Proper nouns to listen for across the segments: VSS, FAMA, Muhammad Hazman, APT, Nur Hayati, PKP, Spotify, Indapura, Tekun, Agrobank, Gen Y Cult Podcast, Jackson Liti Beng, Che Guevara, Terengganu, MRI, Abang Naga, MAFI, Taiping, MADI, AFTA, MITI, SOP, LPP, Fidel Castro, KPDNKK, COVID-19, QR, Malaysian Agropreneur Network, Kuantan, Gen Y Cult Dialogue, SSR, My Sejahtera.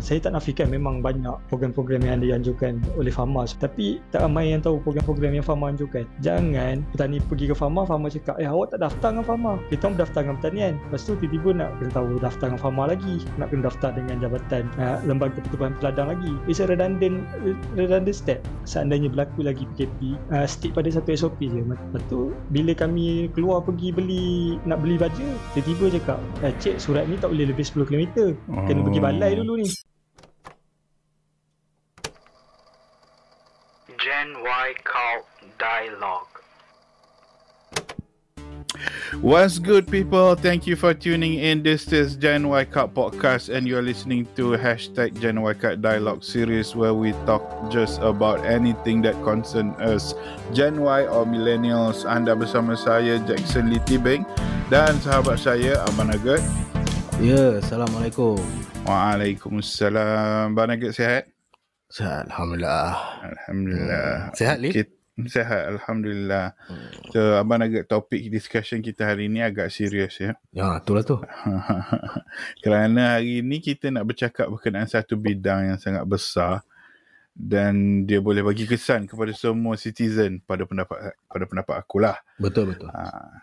dan saya tak nafikan memang banyak program-program yang dianjurkan oleh FAMA, tapi tak ramai yang tahu program-program yang FAMA anjurkan. Jangan petani pergi ke FAMA, FAMA cakap, awak tak daftar dengan FAMA, kita orang berdaftar dengan pertanian, lepas tu tiba-tiba nak kena tahu daftar dengan FAMA lagi, nak kena daftar dengan jabatan lembaga pertubuhan peladang lagi. It's a redundant step. Seandainya berlaku lagi PKP, stick pada satu SOP je. Lepas tu bila kami keluar pergi beli, nak beli baju, tiba-tiba cakap, cik surat ni tak boleh lebih 10 km, kena pergi balai dulu ni. Gen Y Cult Dialogue. What's good, people? Thank you for tuning in. This is Gen Y Cult Podcast and you're listening to hashtag Gen Y Cult Dialogue series, where we talk just about anything that concerns us, Gen Y or Millennials. Anda bersama saya, Jackson Liti Beng, dan sahabat saya, Abang Naga. Ya, Assalamualaikum. Waalaikumsalam. Abang Naga sihat? Sihat, Alhamdulillah. Alhamdulillah. Sihat, Li? Sihat, Alhamdulillah. So, Abang agak topik discussion kita hari ni agak serius ya. Ya, itulah tu. Kerana hari ni kita nak bercakap berkenaan satu bidang yang sangat besar dan dia boleh bagi kesan kepada semua citizen, pada pendapat akulah. Betul.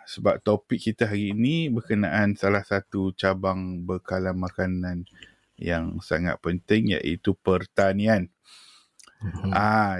Sebab topik kita hari ni berkenaan salah satu cabang bekalan makanan yang sangat penting, iaitu pertanian.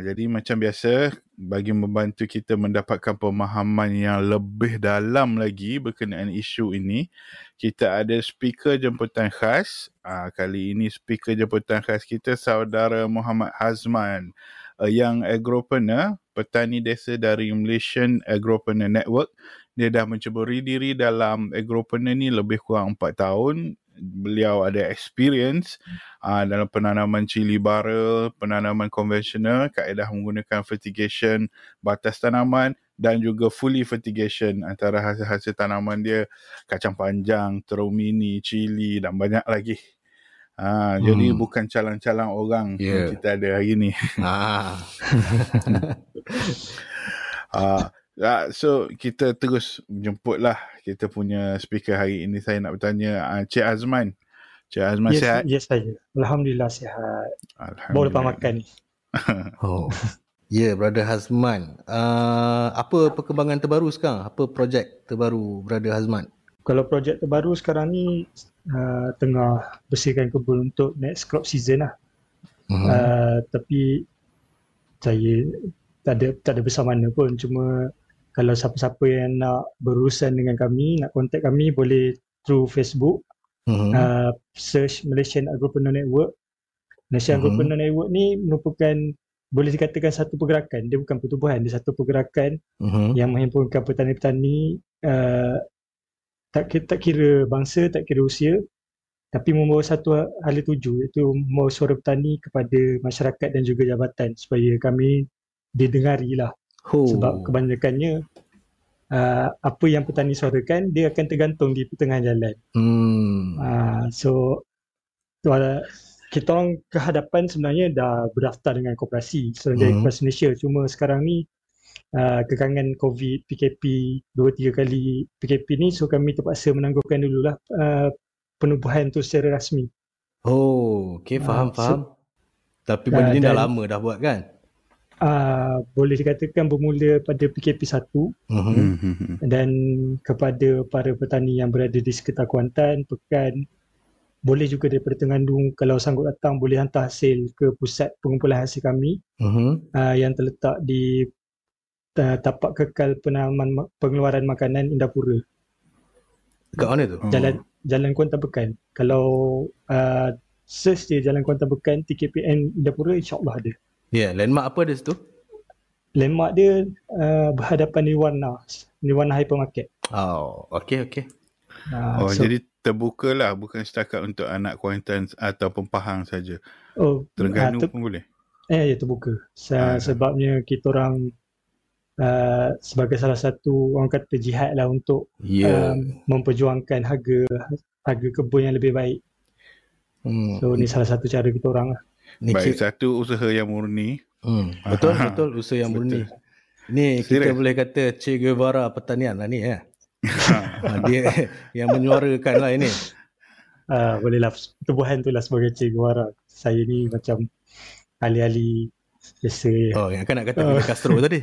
Jadi macam biasa, bagi membantu kita mendapatkan pemahaman yang lebih dalam lagi berkenaan isu ini, kita ada speaker jemputan khas. Kali ini speaker jemputan khas kita saudara Muhammad Hazman, yang agropreneur, petani desa dari Malaysian Agropreneur Network. Dia dah menceburi diri dalam agropreneur ni lebih kurang 4 tahun. Beliau ada experience dalam penanaman cili bara, penanaman konvensional, kaedah menggunakan fertigation batas tanaman dan juga fully fertigation. Antara hasil-hasil tanaman dia, kacang panjang, terumini, cili dan banyak lagi. Jadi bukan calang-calang orang yang kita ada hari ni. So kita terus jemputlah kita punya speaker hari ini. Saya nak bertanya, Cik Hazman. Cik Hazman sihat? Yes, saya. Alhamdulillah sihat. Baru lepas makan ni. Brother Hazman. Apa perkembangan terbaru sekarang? Apa projek terbaru Brother Hazman? Kalau projek terbaru sekarang ni, tengah bersihkan kebun untuk next crop season lah. Tapi saya tak ada besar mana pun. Cuma kalau siapa-siapa yang nak berurusan dengan kami, nak contact kami, boleh through Facebook, search Malaysian Agropreneur Network. Malaysian Agropreneur Network ni merupakan, boleh dikatakan satu pergerakan. Dia bukan pertubuhan, dia satu pergerakan yang menghimpunkan petani-petani tak kira bangsa, tak kira usia, tapi membawa satu hala tuju, iaitu membawa suara petani kepada masyarakat dan juga jabatan supaya kami didengari lah. Sebab kebanyakannya apa yang petani suarakan dia akan tergantung di pertengahan jalan. So kita orang kehadapan sebenarnya dah berdaftar dengan koperasi, jadi koperasi Malaysia. Cuma sekarang ni kekangan COVID, PKP 2-3 kali PKP ni, so kami terpaksa menangguhkan dululah penubuhan tu secara rasmi. Faham. So, tapi benda ni dah lama dah buat kan? Boleh dikatakan bermula pada PKP 1 dan kepada para petani yang berada di sekitar Kuantan, Pekan, boleh juga daripada Terengganu, kalau sanggup datang boleh hantar hasil ke pusat pengumpulan hasil kami yang terletak di tapak kekal penanaman pengeluaran makanan Indapura. Dekat mana tu? Jalan Kuantan Pekan. Kalau search je Jalan Kuantan Pekan TKPN Indapura, insyaAllah ada. Landmark apa ada situ? Landmark dia berhadapan Nirwana Hypermarket. Okey. Jadi terbukalah, bukan setakat untuk anak Kuantan ataupun Pahang saja. Terengganu pun boleh? Ya, terbuka. Sebabnya kita orang sebagai salah satu, orang kata, jihad lah untuk memperjuangkan harga kebun yang lebih baik. So ni salah satu cara kita orang lah. Baik, satu usaha yang murni. Betul, usaha yang murni. Ni kita boleh kata Che Guevara pertanian lah ni ya. Dia yang menyuarakan lah ini. Bolehlah, tubuhan tu lah sebagai cikgu Wara. Saya ni macam alih-alih biasa. Oh, yang kan nak kata Fidel Castro tadi.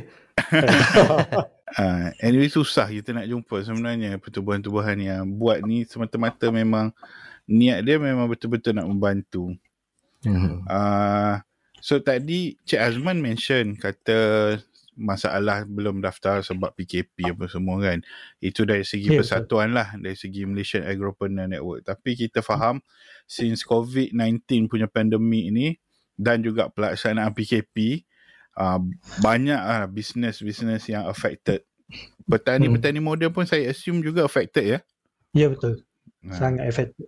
Anyway, susah kita nak jumpa sebenarnya pertubuhan-tubuhan yang buat ni semata-mata memang niat dia memang betul-betul nak membantu. So tadi Cik Hazman mention kata masalah belum daftar sebab PKP apa semua kan. Itu dari segi persatuan lah, dari segi Malaysian Agropreneur Network. Tapi kita faham since COVID-19 punya pandemik ni dan juga pelaksanaan PKP, banyak bisnes-bisnes yang affected. Petani-petani moden pun saya assume juga affected ya? Ya betul, sangat affected.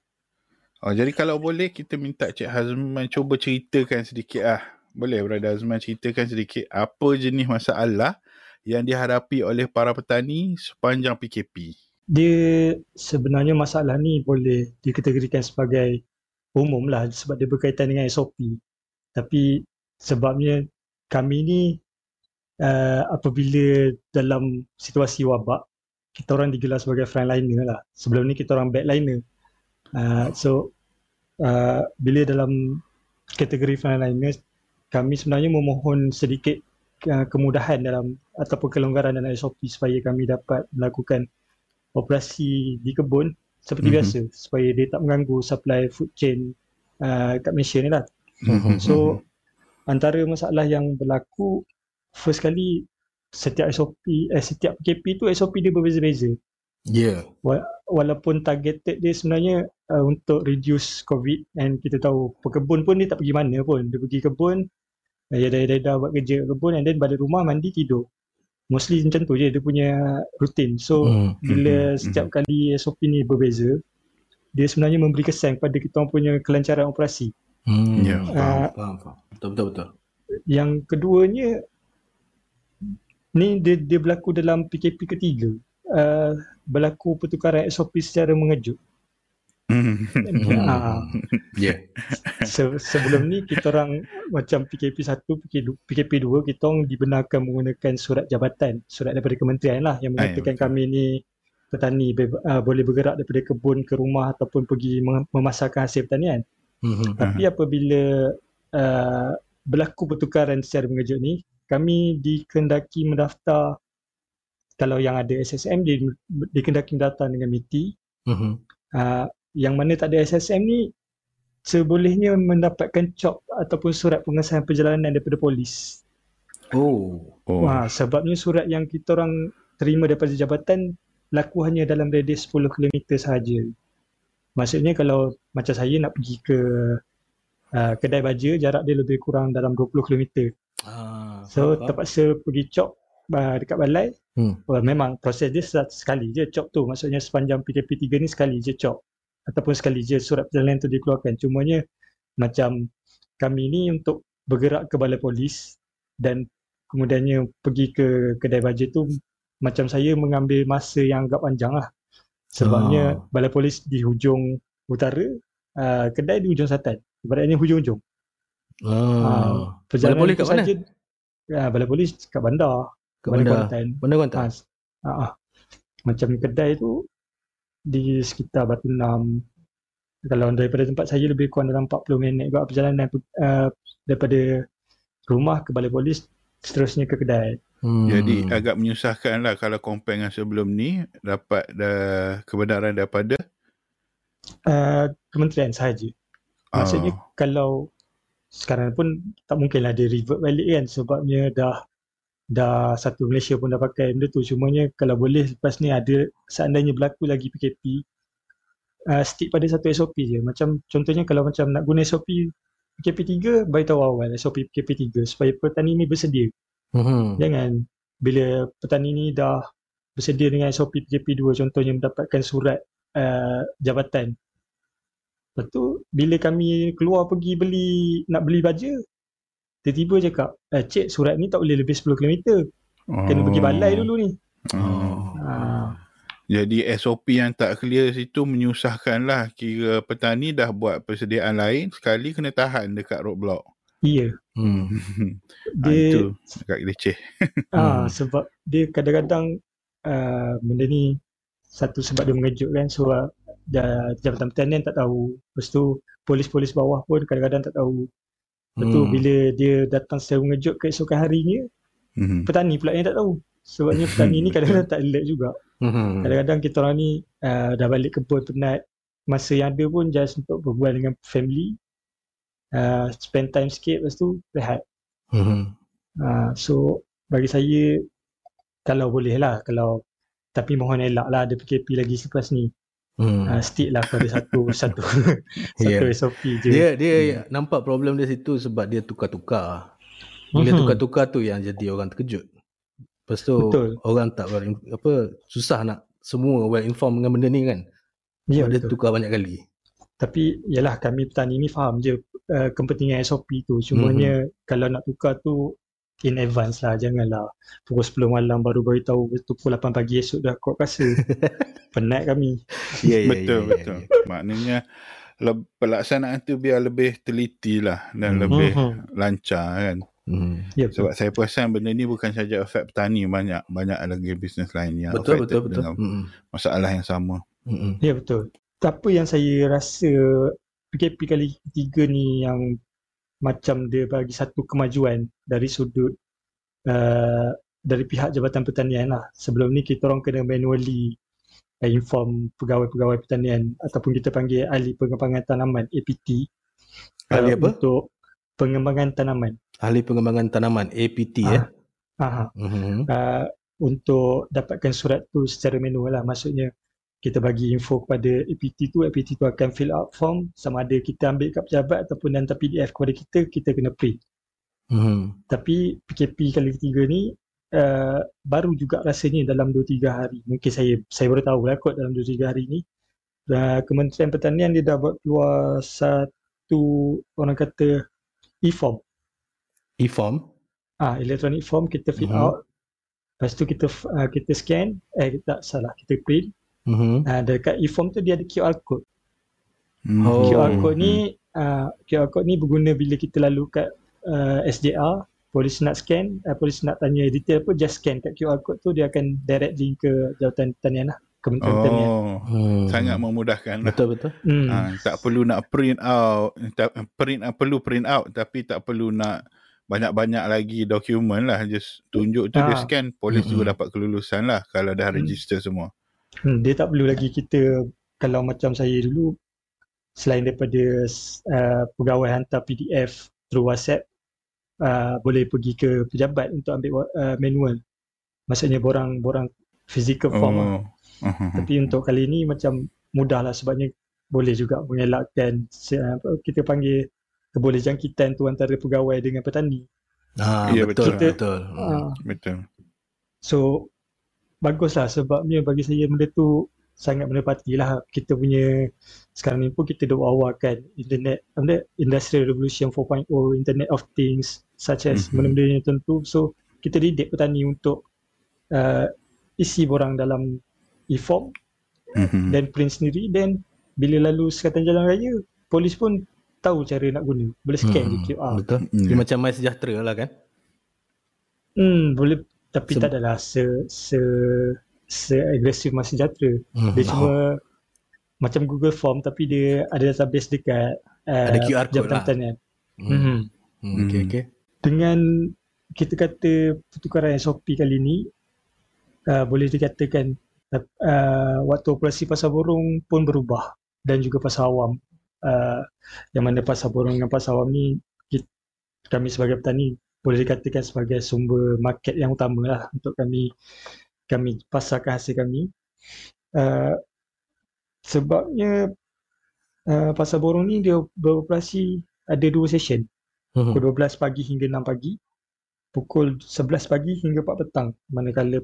Oh, jadi kalau boleh kita minta Cik Hazman cuba ceritakan sedikit lah. Boleh Brother Hazman ceritakan sedikit apa jenis masalah yang dihadapi oleh para petani sepanjang PKP? Dia sebenarnya masalah ni boleh dikategorikan sebagai umum lah sebab dia berkaitan dengan SOP. Tapi sebabnya kami ni apabila dalam situasi wabak, kita orang digelar sebagai frontliner lah. Sebelum ni kita orang backliner. So bila dalam kategori frontliner, kami sebenarnya memohon sedikit kemudahan dalam ataupun kelonggaran dalam SOP supaya kami dapat melakukan operasi di kebun seperti biasa supaya dia tak mengganggu supply food chain kat Malaysia ni lah. So antara masalah yang berlaku, first kali setiap setiap PKP tu SOP dia berbeza-beza. Yeah. Walaupun targeted dia sebenarnya untuk reduce COVID, and kita tahu pekebun pun dia tak pergi mana pun. Dia pergi kebun, dia dah buat kerja kebun, and then balik rumah mandi tidur. Mostly macam tu je dia punya rutin. So bila setiap kali SOP ni berbeza, dia sebenarnya memberi kesan pada kita punya kelancaran operasi. Ya, faham. Betul. Yang keduanya ni dia berlaku dalam PKP ketiga. Berlaku pertukaran SOP secara mengejut. Sebelum ni kita orang macam PKP 1, PKP 2 kita orang dibenarkan menggunakan surat jabatan, surat daripada kementerian lah yang mengatakan kami ni petani boleh bergerak daripada kebun ke rumah ataupun pergi memasarkan hasil pertanian. Tapi apabila berlaku pertukaran secara mengejut ni, kami dikehendaki mendaftar. Kalau yang ada SSM, dia dikehendaki mendaftar dengan MITI. Yang mana tak ada SSM ni, sebolehnya mendapatkan cop ataupun surat pengesahan perjalanan daripada polis. Oh. Sebabnya surat yang kita orang terima daripada jabatan berlaku hanya dalam radius 10 km sahaja. Maksudnya kalau macam saya nak pergi ke kedai baja, jarak dia lebih kurang dalam 20 km. So terpaksa pergi cop dekat balai. Memang proses dia sekali je cop tu, maksudnya sepanjang PKP 3 ni sekali je cop ataupun sekali je surat perjalanan tu dikeluarkan. Cumanya macam kami ni untuk bergerak ke balai polis dan kemudiannya pergi ke kedai baja tu, macam saya mengambil masa yang agak panjang lah sebabnya balai polis di hujung utara, kedai di hujung selatan, ibaratnya hujung-hujung. Balai polis kat mana? Balai polis kat bandar. Bandar Kuantan. Macam kedai tu di sekitar Batu Enam. Kalau daripada tempat saya lebih kurang dalam 40 minit buat perjalanan daripada rumah ke balai polis, seterusnya ke kedai. Jadi agak menyusahkan lah kalau compare dengan sebelum ni, dapat kebenaran daripada kementerian sahaja. Maksudnya kalau sekarang pun tak mungkinlah dia revert balik kan, sebabnya dah satu Malaysia pun dah pakai benda tu. Cumanya kalau boleh lepas ni ada, seandainya berlaku lagi PKP, stick pada satu SOP je. Macam contohnya kalau macam nak guna SOP PKP 3, beritahu awal SOP PKP 3 supaya petani ni bersedia. Jangan bila petani ni dah bersedia dengan SOP PKP 2, contohnya mendapatkan surat jabatan, lepas tu bila kami keluar pergi nak beli baja, tiba-tiba cakap, cik surat ni tak boleh lebih 10 km, kena pergi balai dulu ni. Jadi SOP yang tak clear situ menyusahkan lah. Kira petani dah buat persediaan lain, sekali kena tahan dekat roadblock. Ya. Itu agak leceh. Sebab dia kadang-kadang benda ni, satu sebab dia mengejutkan. So jabatan pertanian tak tahu. Lepas tu polis-polis bawah pun kadang-kadang tak tahu. Lepas tu bila dia datang secara mengejut keesokan harinya, petani pula yang tak tahu. Sebabnya petani ni kadang-kadang tak alert juga. Kadang-kadang kita orang ni dah balik kebun penat, masa yang ada pun just untuk berbual dengan family, spend time sikit, lepas tu rehat. So bagi saya, kalau boleh lah, kalau, tapi mohon elak lah ada PKP lagi selepas ni. Stick lah pada satu SOP je. Dia nampak problem dia situ sebab dia tukar-tukar. Bila tukar-tukar tu yang jadi orang terkejut. Lepas tu orang tak susah nak semua well informed dengan benda ni kan. Dia tukar banyak kali. Tapi yalah, kami petani ni faham je kepentingan SOP tu. Cumanya kalau nak tukar tu in advance lah, janganlah pukul 10 malam baru beritahu, pukul 8 pagi esok dah kuat rasa. Penat kami. Betul. Maknanya pelaksanaan tu biar lebih teliti lah dan lebih lancar kan. Sebab saya perasan benda ni bukan saja efek petani, banyak lagi bisnes lain yang betul masalah yang sama. Ya betul. Apa yang saya rasa PKP kali ketiga ni yang macam dia bagi satu kemajuan dari sudut dari pihak Jabatan Pertanian lah. Sebelum ni kita orang kena manually inform pegawai-pegawai pertanian ataupun kita panggil ahli pengembangan tanaman, APT. Ahli apa? Untuk pengembangan tanaman. Ahli pengembangan tanaman, APT untuk dapatkan surat tu secara manual lah. Maksudnya kita bagi info kepada APT tu akan fill out form, sama ada kita ambil kat pejabat ataupun hantar PDF kepada kita, kita kena print. Tapi PKP kali ketiga ni baru juga rasanya dalam 2-3 hari. Mungkin saya baru tahu lah kot dalam 2-3 hari ni Kementerian Pertanian dia dah buat keluar satu, orang kata, e-form. Electronic form, kita fill out. Lepas tu kita scan, kita print. Dekat e-form tu dia ada QR code. QR code ni berguna bila kita lalu kat SJR, polis nak scan, polis nak tanya detail apa, just scan kat QR code tu, dia akan direct link ke Jabatan Pertanian lah. Sangat memudahkan lah. Betul. Tak perlu nak print out tapi tak perlu nak banyak-banyak lagi dokumen lah, just tunjuk tu dia scan, polis juga dapat kelulusan lah kalau dah register semua. Dia tak perlu lagi kita, kalau macam saya dulu, selain daripada pegawai hantar PDF through WhatsApp, boleh pergi ke pejabat untuk ambil manual, maksudnya borang physical form lah. Tapi untuk kali ni macam mudah lah, sebabnya boleh juga mengelakkan, kita panggil kebolehjangkitan tu antara pegawai dengan petani. Betul. So baguslah, sebabnya bagi saya benda tu sangat menepati lah. Kita punya sekarang ni pun kita doa-doakan Industrial Revolution 4.0, Internet of Things, such as benda-benda yang tentu. So kita didik petani untuk isi borang dalam e-form, then print sendiri, then bila lalu sekatan jalan raya, polis pun tahu cara nak guna, boleh scan je QR. Betul. Dia macam My Sejahtera lah kan. Boleh, tapi tak adalah se agresif My Sejahtera. Dia cuma macam Google Form tapi dia ada database dekat ada QR code lah. Okay. Dengan kita kata pertukaran SOP kali ni, boleh dikatakan waktu operasi pasar borong pun berubah, dan juga pasar awam, yang mana pasar borong dengan pasar awam ni kami sebagai petani boleh dikatakan sebagai sumber market yang utama lah untuk kami pasarkan hasil kami. Sebabnya pasar borong ni dia beroperasi ada 2 session, pukul 12 pagi hingga 6 pagi, pukul 11 pagi hingga 4 petang, manakala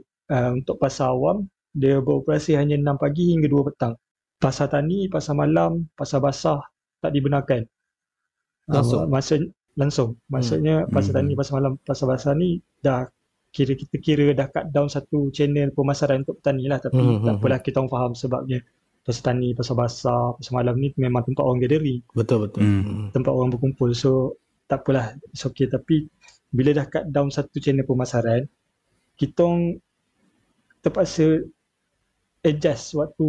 untuk pasar awam dia beroperasi hanya 6 pagi hingga 2 petang. Pasar tani, pasar malam, pasar basah tak dibenarkan. Maksudnya pasar tani, pasar malam, pasar basah ni dah kita kira dah cut down satu channel pemasaran untuk petani lah. Tapi tak apalah, kita orang faham sebabnya pasar tani, pasar basah, pasar malam ni memang tempat orang gathering. Betul. Tempat orang berkumpul. So tak apalah, it's okay. Tapi bila dah cut down satu channel pemasaran, kita orang terpaksa adjust waktu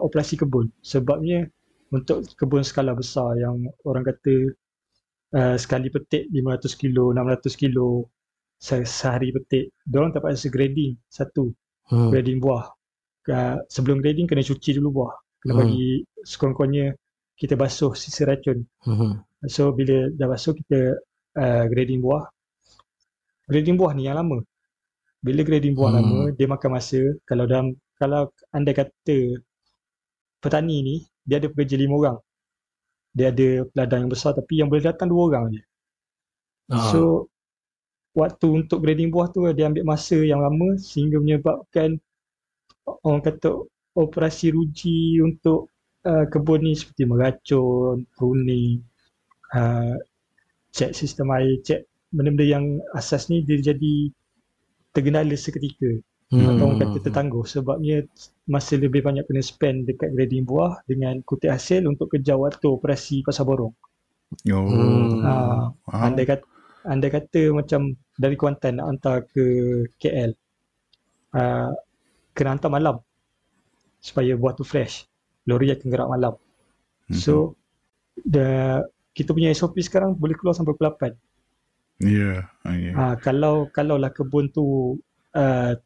operasi kebun. Sebabnya untuk kebun skala besar yang orang kata sekali petik 500 kilo, 600 kilo sehari petik, diorang terpaksa grading satu. Grading buah. Sebelum grading kena cuci dulu buah. Kena bagi sekurang-kurangnya kita basuh sisa racun. So bila dah basuh kita grading buah. Grading buah ni yang lama. Bila grading buah lama, dia makan masa. Kalau anda kata petani ni, dia ada pekerja 5 orang. Dia ada ladang yang besar tapi yang boleh datang 2 orang je. So, waktu untuk grading buah tu dia ambil masa yang lama sehingga menyebabkan orang kata operasi ruji untuk kebun ni seperti meracun, pruning, cek sistem air, cek benda-benda yang asas ni dia jadi tergendala seketika. Atau orang kata tertangguh sebabnya masa lebih banyak kena spend dekat grading buah dengan kutip hasil untuk kerja waktu operasi pasar borong. Anda kata macam dari Kuantan nak hantar ke KL, kena hantar malam supaya buah tu fresh, lori akan gerak malam. So kita punya SOP sekarang boleh keluar sampai pukul 8. Kalaulah kebun tu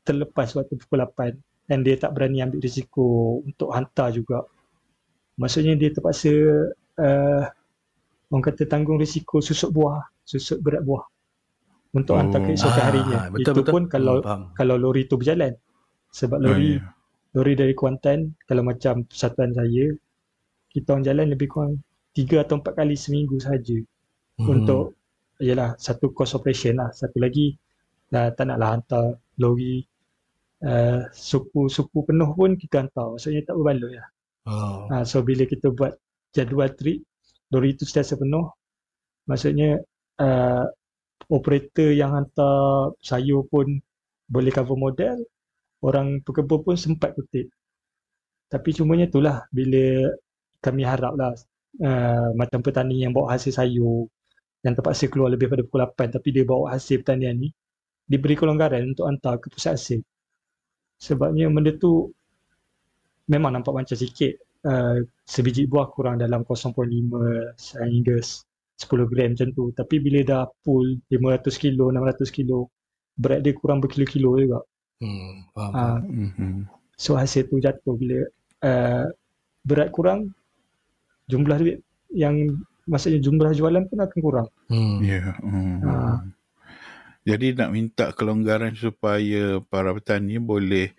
terlepas waktu pukul 8 dan dia tak berani ambil risiko untuk hantar juga, maksudnya dia terpaksa orang kata tanggung risiko susut berat buah untuk hantar ke esok harinya. Betul. Pun kalau lori tu berjalan, sebab lori dari Kuantan, kalau macam persatuan saya, kita orang jalan lebih kurang 3 atau 4 kali seminggu saja untuk yalah satu cost operation lah. Satu lagi tak naklah hantar lori suku penuh pun kita hantar, maksudnya tak berbaloi lah. So bila kita buat jadual trip, lori itu sentiasa penuh, maksudnya operator yang hantar sayur pun boleh cover model, orang pekebun pun sempat kutip. Tapi cumanya itulah, bila kami haraplah macam petani yang bawa hasil sayur yang terpaksa keluar lebih pada pukul 8 tapi dia bawa hasil pertanian ni, diberi kelonggaran untuk hantar ke pusat hasil. Sebabnya benda tu memang nampak macam sikit, sebiji buah kurang dalam 0.5 hingga 10 gram macam tu, tapi bila dah pull 500 kilo, 600 kilo, berat dia kurang berkilo-kilo juga. So hasil tu jatuh bila berat kurang, jumlah duit yang maksudnya jumlah jualan pun akan kurang. Jadi nak minta kelonggaran supaya para petani boleh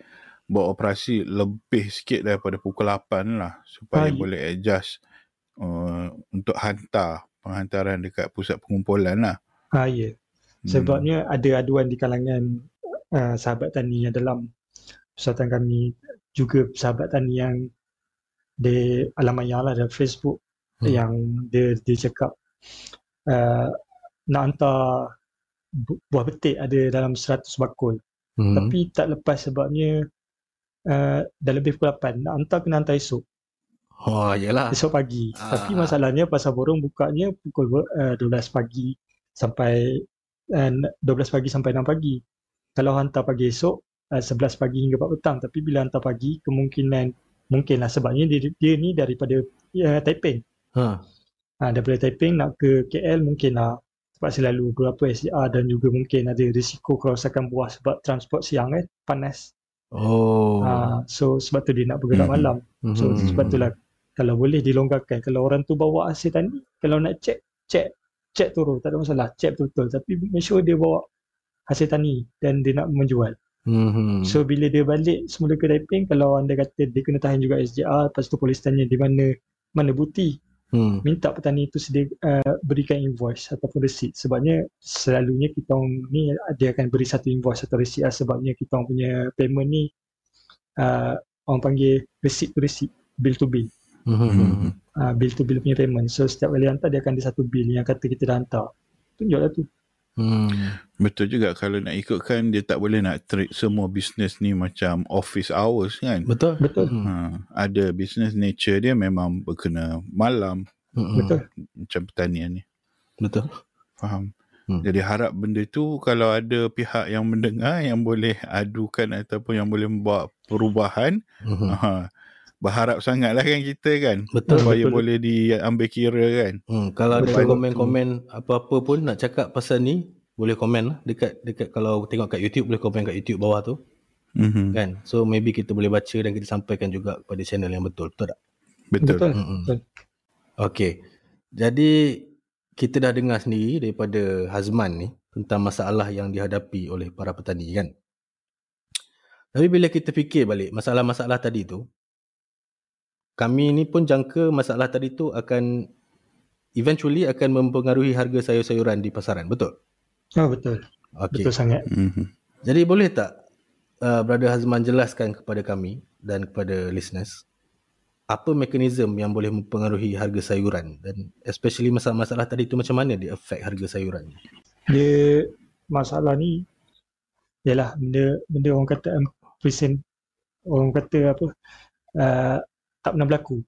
buat operasi lebih sikit daripada pukul 8 lah, supaya boleh adjust untuk hantar penghantaran dekat pusat pengumpulan lah. Sebabnya ada aduan di kalangan sahabat tani yang dalam persatuan kami, juga sahabat tani yang di alamaya lah dalam Facebook, yang dia cakap nak hantar buah petik ada dalam 100 bakul, tapi tak lepas sebabnya dah lebih pukul 8, nak hantar kena hantar esok. Esok pagi. Tapi masalahnya pasar borong bukanya pukul 12 pagi sampai 12 pagi sampai 6 pagi. Kalau hantar pagi esok 11 pagi hingga 4 petang, tapi bila hantar pagi mungkinlah sebabnya dia ni daripada Taiping. Daripada Taiping nak ke KL mungkinlah terpaksa lalu beberapa SCR dan juga mungkin ada risiko kerosakan buah sebab transport siang panas. So sebab tu dia nak bergerak malam. So sebab tu lah kalau boleh dilonggarkan. Kalau orang tu bawa hasil tani, kalau nak cek turun, tak ada masalah, cek betul-betul, tapi make sure dia bawa hasil tani dan dia nak menjual. So bila dia balik semula ke Taiping, kalau anda kata dia kena tahan juga SCR, lepas tu polis tanya di mana buti. Minta petani itu sedia berikan invoice ataupun receipt. Sebabnya selalunya kita ni dia akan beri satu invoice atau receipt lah, sebabnya kita punya payment ni orang panggil receipt, bill to bill. Bill to bill punya payment. So setiap kali hantar dia akan ada satu bill yang kata kita dah hantar. Tunjuklah tu. Betul juga, kalau nak ikutkan dia tak boleh nak treat semua bisnes ni macam office hours kan. Betul. Ada bisnes nature dia memang berkena malam. Betul. Macam pertanian ni. Betul. Faham. Jadi harap benda tu kalau ada pihak yang mendengar yang boleh adukan ataupun yang boleh membuat perubahan, berharap sangatlah kan kita kan. Betul, supaya betul. Boleh diambil kira kan. Kalau ada komen-komen apa-apa pun nak cakap pasal ni, boleh komen lah dekat kalau tengok kat YouTube, boleh komen kat YouTube bawah tu. Kan? So maybe kita boleh baca dan kita sampaikan juga kepada channel yang betul. Betul tak? Betul. Okay. Jadi kita dah dengar sendiri daripada Hazman ni tentang masalah yang dihadapi oleh para petani kan. Tapi bila kita fikir balik masalah-masalah tadi tu, kami ni pun jangka masalah tadi tu akan eventually akan mempengaruhi harga sayur-sayuran di pasaran, betul? Oh, betul. Okay. Betul sangat. Jadi boleh tak Brother Hazman jelaskan kepada kami dan kepada listeners apa mekanisme yang boleh mempengaruhi harga sayuran, dan especially masalah-masalah tadi tu macam mana dia affect harga sayuran? Dia masalah ni ialah benda orang kata present, orang kata apa, tak pernah berlaku.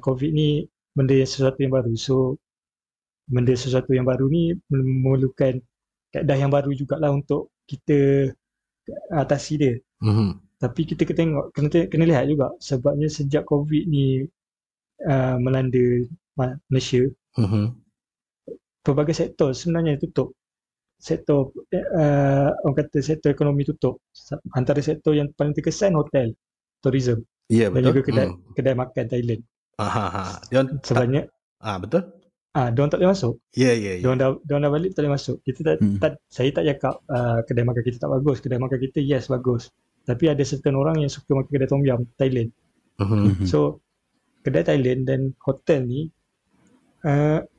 COVID ni benda yang sesuatu yang baru, so benda sesuatu yang baru ni memerlukan kaedah yang baru jugalah untuk kita atasi dia. Tapi kita kena lihat juga sebabnya sejak COVID ni melanda Malaysia, pelbagai sektor sebenarnya tutup. Sektor orang kata sektor ekonomi tutup. Antara sektor yang paling terkesan hotel, tourism. Yeah, dan betul. Juga kedai makan Thailand. Sebenarnya betul. Diorang tak boleh masuk. Diorang dah balik tak boleh masuk. Kita saya tak cakap kedai makan kita tak bagus. Kedai makan kita yes bagus. Tapi ada certain orang yang suka makan kedai tom yum Thailand. So kedai Thailand dan hotel ni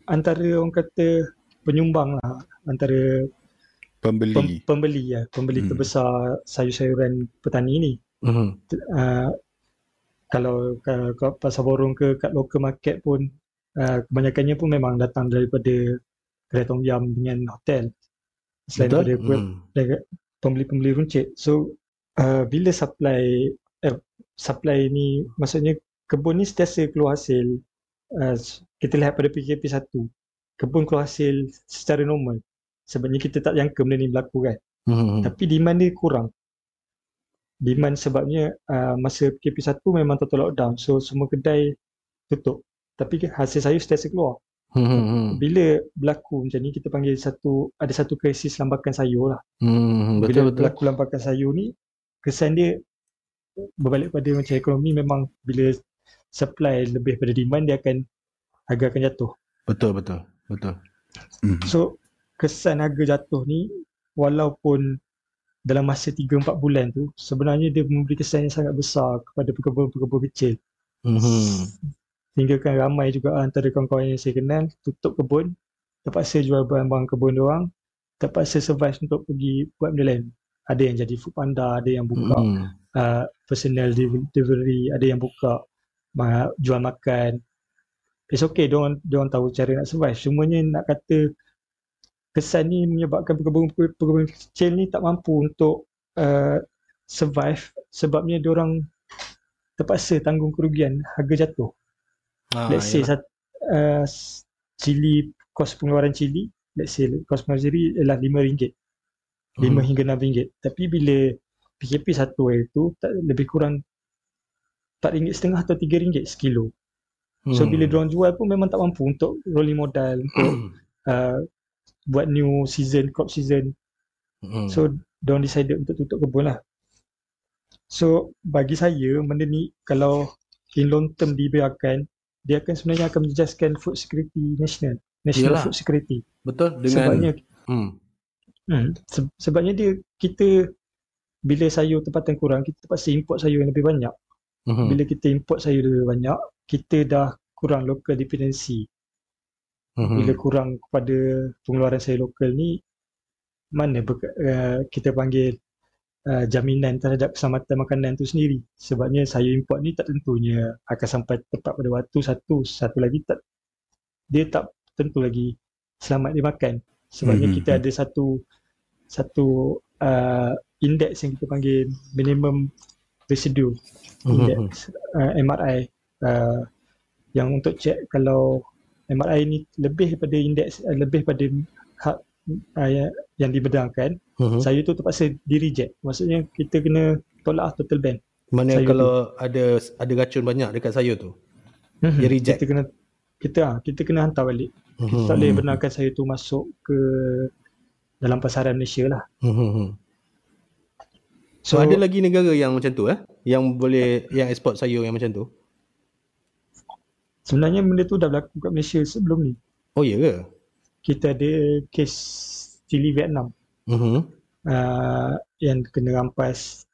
antara orang kata penyumbang lah, antara pembeli terbesar sayur-sayuran petani ni. Kalau kat pasar borong ke kat local market pun kebanyakannya pun memang datang daripada kedai tom yum dengan hotel, selain daripada pembeli-pembeli runcit. So bila supply ni, maksudnya kebun ni sentiasa keluar hasil. Kita lihat pada PKP 1, kebun keluar hasil secara normal. Sebenarnya kita tak jangka benda ni berlaku kan. Tapi demand dia kurang. Demand sebabnya masa PKP 1 memang total lockdown, so semua kedai tutup. Tapi hasil sayur sentiasa keluar. Bila berlaku macam ni, kita panggil ada satu krisis lambakan sayur lah. Bila berlaku lambakan sayur ni, kesan dia berbalik pada macam ekonomi, memang bila supply lebih pada demand, dia akan harga akan jatuh. Betul. So kesan harga jatuh ni walaupun dalam masa 3-4 bulan tu, sebenarnya dia memberi kesan yang sangat besar kepada pekebun-pekebun kecil. Sehingga kan ramai juga antara kawan-kawan yang saya kenal tutup kebun, terpaksa jual barang-barang kebun diorang, terpaksa survive untuk pergi buat benda lain. Ada yang jadi food panda, ada yang buka personal delivery, ada yang buka jual makan. It's okay, diorang tahu cara nak survive. Semuanya nak kata kesan ni menyebabkan pekebun kecil ni tak mampu untuk survive, sebabnya diorang terpaksa tanggung kerugian harga jatuh. Let's say kos pengeluaran cili, let's say kos pengeluaran cili ialah RM5. 5 hingga RM6. Tapi bila PKP 1 itu lebih kurang RM4.50 atau RM3 sekilo. So bila diorang jual pun memang tak mampu untuk rolling modal, untuk buat new season, crop season. So diorang decided untuk tutup kebun lah. So bagi saya benda ni kalau in long term dibiarkan, dia akan sebenarnya akan menjejaskan food security national. Yalah, food security. Betul, dengan sebabnya sebabnya kita bila sayur tempatan kurang, kita terpaksa import sayur yang lebih banyak. Bila kita import sayur lebih banyak, kita dah kurang local dependency. Bila kurang kepada pengeluaran sayur lokal ni, mana kita panggil jaminan terhadap keselamatan makanan tu sendiri. Sebabnya sayur import ni tak tentunya akan sampai tepat pada waktu. Satu lagi, dia tak tentu lagi selamat dimakan. Sebabnya kita ada satu indeks yang kita panggil minimum residue indeks, MRI, yang untuk cek kalau MRI ni lebih daripada indeks, lebih daripada hak yang dibedangkan, sayur tu terpaksa di reject. Maksudnya kita kena tolak total ban. Mana sayur kalau tu ada racun banyak dekat sayur tu, dia reject. Kita kena hantar balik. Kita tak boleh benarkan sayur tu masuk ke dalam pasaran Malaysia lah. So ada lagi negara yang macam tu yang export sayur yang macam tu? Sebenarnya benda tu dah berlaku kat Malaysia sebelum ni. Oh iya ke? Kita ada kes cili Vietnam yang kena rampas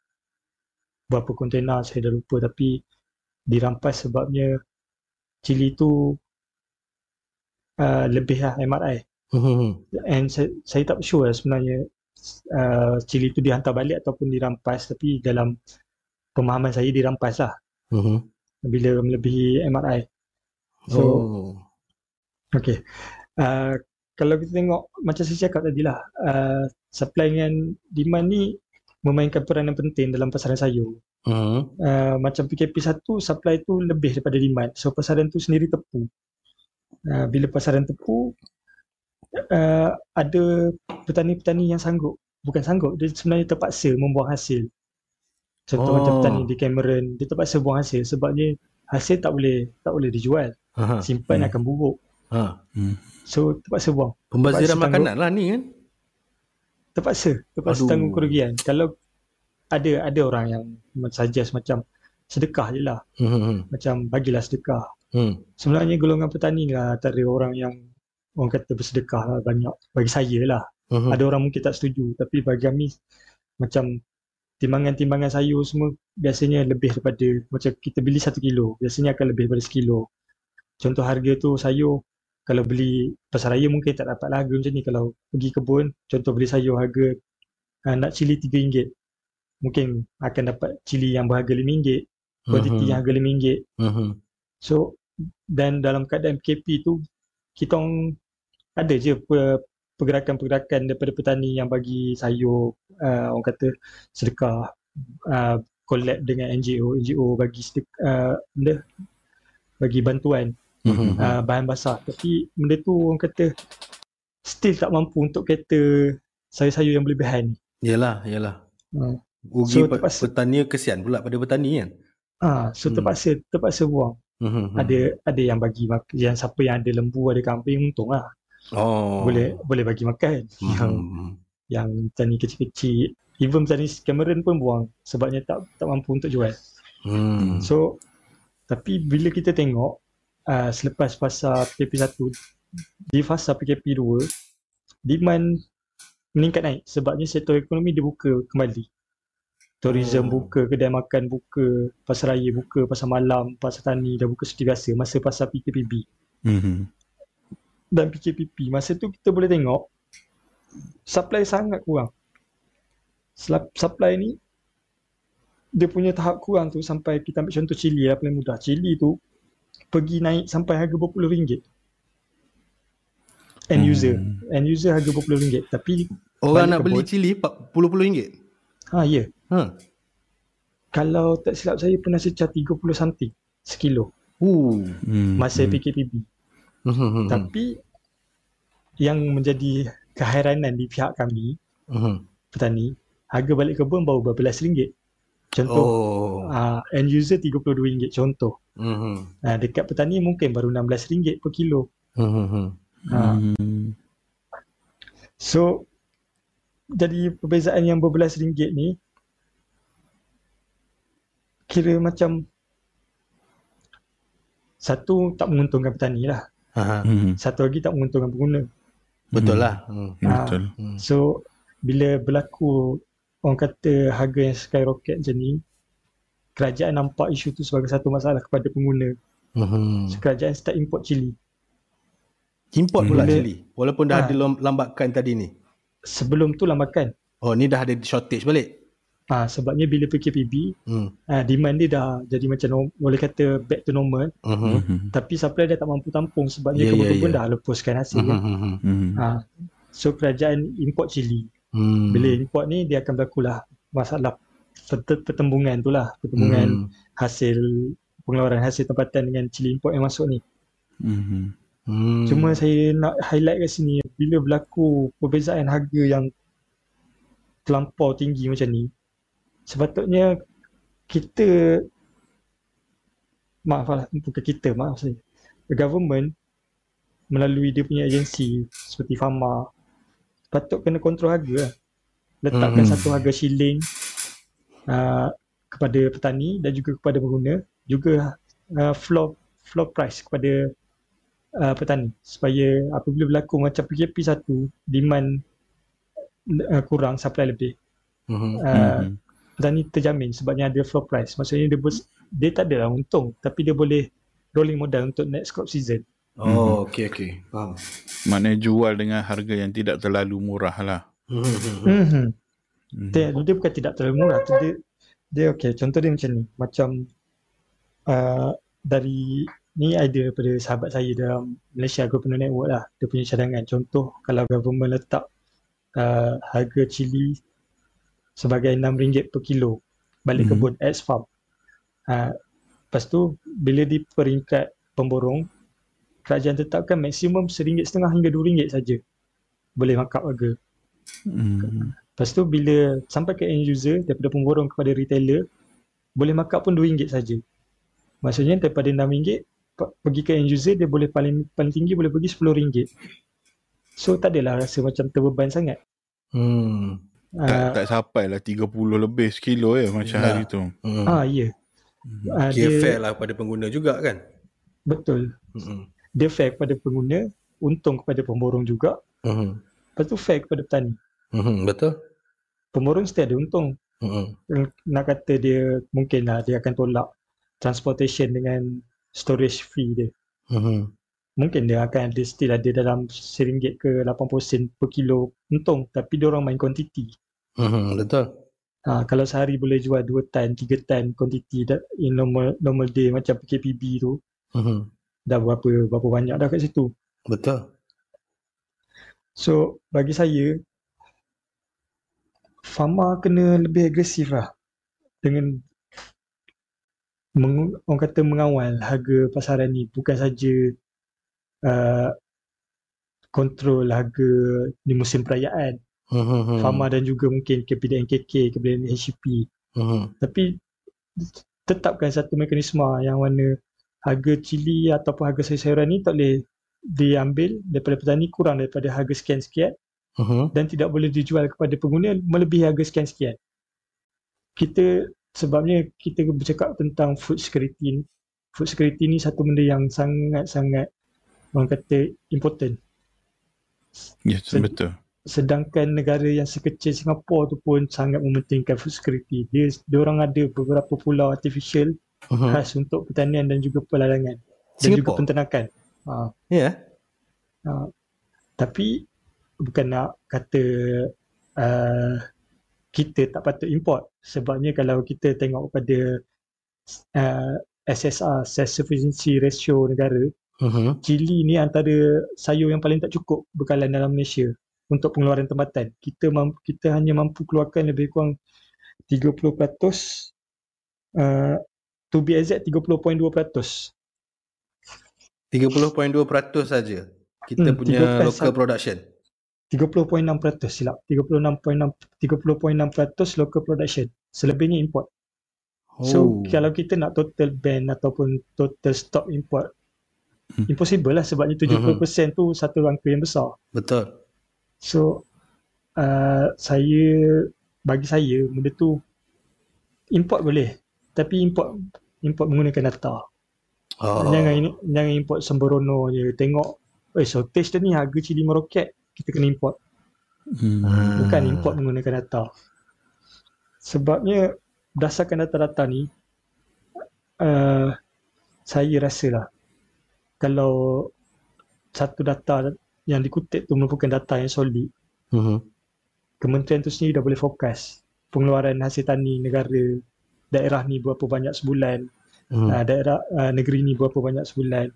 berapa kontainer, saya dah lupa, tapi dirampas sebabnya cili tu lebih lah MRI. And saya tak sure lah sebenarnya cili tu dihantar balik ataupun dirampas, tapi dalam pemahaman saya dirampas lah bila melebihi MRI. Kalau kita tengok macam saya cakap tadi lah, supply dengan demand ni memainkan peranan penting dalam pasaran sayur. Macam PKP1, supply tu lebih daripada demand, so pasaran tu sendiri tepu. Bila pasaran tepu, ada petani-petani yang dia sebenarnya terpaksa membuang hasil. Contoh macam petani di Cameron, dia terpaksa buang hasil sebabnya hasil tak boleh dijual. Simpan akan buruk. So terpaksa buang. Pembaziran makanan lah ni kan. Terpaksa tanggung kerugian. Kalau ada orang yang suggest macam sedekah je lah, macam bagilah sedekah. Sebenarnya golongan petani lah antara orang yang orang kata bersedekah lah banyak. Bagi saya lah, ada orang mungkin tak setuju, tapi bagi kami macam timbangan-timbangan sayur semua biasanya lebih daripada, macam kita beli 1 kilo biasanya akan lebih daripada 1 kilo. Contoh harga tu sayur, kalau beli pasar raya mungkin tak dapat harga macam ni. Kalau pergi kebun, contoh beli sayur harga nak cili RM3, mungkin akan dapat cili yang berharga RM5, kuantiti yang harga RM5. So dan dalam keadaan PKP tu, kita orang ada je pergerakan-pergerakan daripada petani yang bagi sayur, orang kata sedekah, collab dengan NGO bagi bagi bantuan. Bahan basah. Tapi benda tu orang kata still tak mampu untuk cater sayur-sayur yang berlebihan. Yalah. Rugi, so petani, kesian pula pada petani kan. So terpaksa buang. Ada yang bagi makan, yang siapa yang ada lembu, ada kambing, untunglah. Boleh bagi makan. Yang petani kecil-kecil, even petani Cameron pun buang sebabnya tak mampu untuk jual. So tapi bila kita tengok selepas fasa PKP1, di fasa PKP2, demand meningkat naik sebabnya sektor ekonomi dibuka kembali. Tourism buka, kedai makan buka, pasar raya buka, pasar malam, pasar tani dah buka seperti biasa masa fasa PKPB dan PKPP. Masa tu kita boleh tengok supply sangat kurang. Supply ni dia punya tahap kurang tu, sampai kita ambil contoh cili lah paling mudah. Cili tu pergi naik sampai harga berpuluh ringgit. End user harga berpuluh ringgit, tapi orang nak beli cili puluh-puluh ringgit. Ya. Kalau tak silap saya pernah secah 30 something sekilo. Masa PKPB. Tapi yang menjadi keheranan di pihak kami, petani, harga balik kebun baru berapa belas ringgit. Contoh end user RM32 contoh. Dekat petani mungkin baru RM16 per kilo. So jadi perbezaan yang berbelas ringgit ni kira macam satu tak menguntungkan petani lah, satu lagi tak menguntungkan pengguna. Betul lah. So bila berlaku orang kata harga yang skyrocket macam ni, kerajaan nampak isu tu sebagai satu masalah kepada pengguna. So, kerajaan start import cili. Import pula cili? Walaupun dah ada lambakan tadi ni? Sebelum tu lambakan. Ni dah ada shortage balik? Sebabnya bila PKPB, demand dia dah jadi macam boleh kata back to normal. Tapi supply dia tak mampu tampung sebabnya kebun-kebun dah lepaskan hasil. So kerajaan import cili. Bila import ni, dia akan berlakulah masalah pertembungan tu lah, pertembungan hasil pengeluaran hasil tempatan dengan cili import yang masuk ni. Cuma saya nak highlight kat sini, bila berlaku perbezaan harga yang terlampau tinggi macam ni, sepatutnya kita, maaf, bukan kita, maaf saya, the government melalui dia punya agensi seperti FAMA patut kena kontrol harga lah. Letakkan satu harga shilling kepada petani dan juga kepada pengguna, juga floor price kepada petani, supaya apabila berlaku macam PKP 1, demand kurang, supply lebih, petani terjamin sebabnya ada floor price. Maksudnya dia tak adalah untung, tapi dia boleh rolling modal untuk next crop season. Oh, okey. Faham. Maknanya jual dengan harga yang tidak terlalu murah lah. Dia bukan tidak terlalu murah. Dia okey, contoh dia macam ni. Macam dari ni idea daripada sahabat saya dalam Malaysian Agropreneur Network lah. Dia punya cadangan. Contoh kalau government letak harga cili sebagai RM6 per kilo balik kebun as farm. Lepas tu bila di peringkat pemborong, kerajaan tetapkan maksimum RM1.50 hingga RM2 saja boleh markup harga. Lepas tu bila sampai ke end user, daripada pemborong kepada retailer, boleh markup pun RM2 saja. Maksudnya daripada RM6 pergi ke end user, dia boleh paling tinggi boleh pergi RM10. So tak adalah rasa macam terbeban sangat. Tak sampai lah 30 lebih sekilo ya macam hari tu. Ya. Dia fair lah pada pengguna juga kan? Betul. Dia fair kepada pengguna, untung kepada pemborong juga. Lepas tu fair kepada petani. Betul. Pemborong mesti ada untung. Nak kata dia mungkinlah dia akan tolak transportation dengan storage fee dia. Mungkin dia akan ada, still ada dalam RM1 ke 80 sen per kilo untung, tapi dia orang main quantity. Betul. Kalau sehari boleh jual 2 tan, 3 tan quantity in normal day macam PKPB tu. Dah berapa banyak dah kat situ. Betul. So bagi saya FAMA kena lebih agresif lah dengan orang kata mengawal harga pasaran ni, bukan saja kontrol harga di musim perayaan FAMA dan juga mungkin KPDNKK, KPDNHEP. Tapi tetapkan satu mekanisme yang mana harga cili ataupun harga sayur-sayuran ni tak boleh diambil daripada petani kurang daripada harga sekian-sekian dan tidak boleh dijual kepada pengguna melebihi harga sekian-sekian. Kita sebabnya kita bercakap tentang food security ni. Food security ni satu benda yang sangat-sangat orang kata important. Yes, betul. Sedangkan negara yang sekecil Singapura tu pun sangat mementingkan food security. Dia orang ada beberapa pulau artificial khas untuk pertanian dan juga pelalangan dan Singapore juga penternakan. Ya. Yeah. Tapi bukan nak kata kita tak patut import, sebabnya kalau kita tengok pada SSR, self-sufficiency ratio negara, cili ni antara sayur yang paling tak cukup bekalan dalam Malaysia untuk pengeluaran tempatan. Kita hanya mampu keluarkan lebih kurang 30%, to be exact 30.2%. 30.2% saja kita punya local production. 30.6% silap. 30.6% local production. Selebihnya import. Oh. So kalau kita nak total ban ataupun total stop import, impossible lah, sebabnya 70% tu satu angka yang besar. Betul. So bagi saya benda tu import boleh, tapi import menggunakan data. Jangan import sembrono je. Tengok shortage dia ni, harga cili meroket, kita kena import. Bukan import menggunakan data. Sebabnya berdasarkan data-data ni, saya rasalah kalau satu data yang dikutip tu merupakan data yang solid, kementerian tu sendiri dah boleh fokus pengeluaran hasil tani negara, daerah ni berapa banyak sebulan, daerah negeri ni berapa banyak sebulan.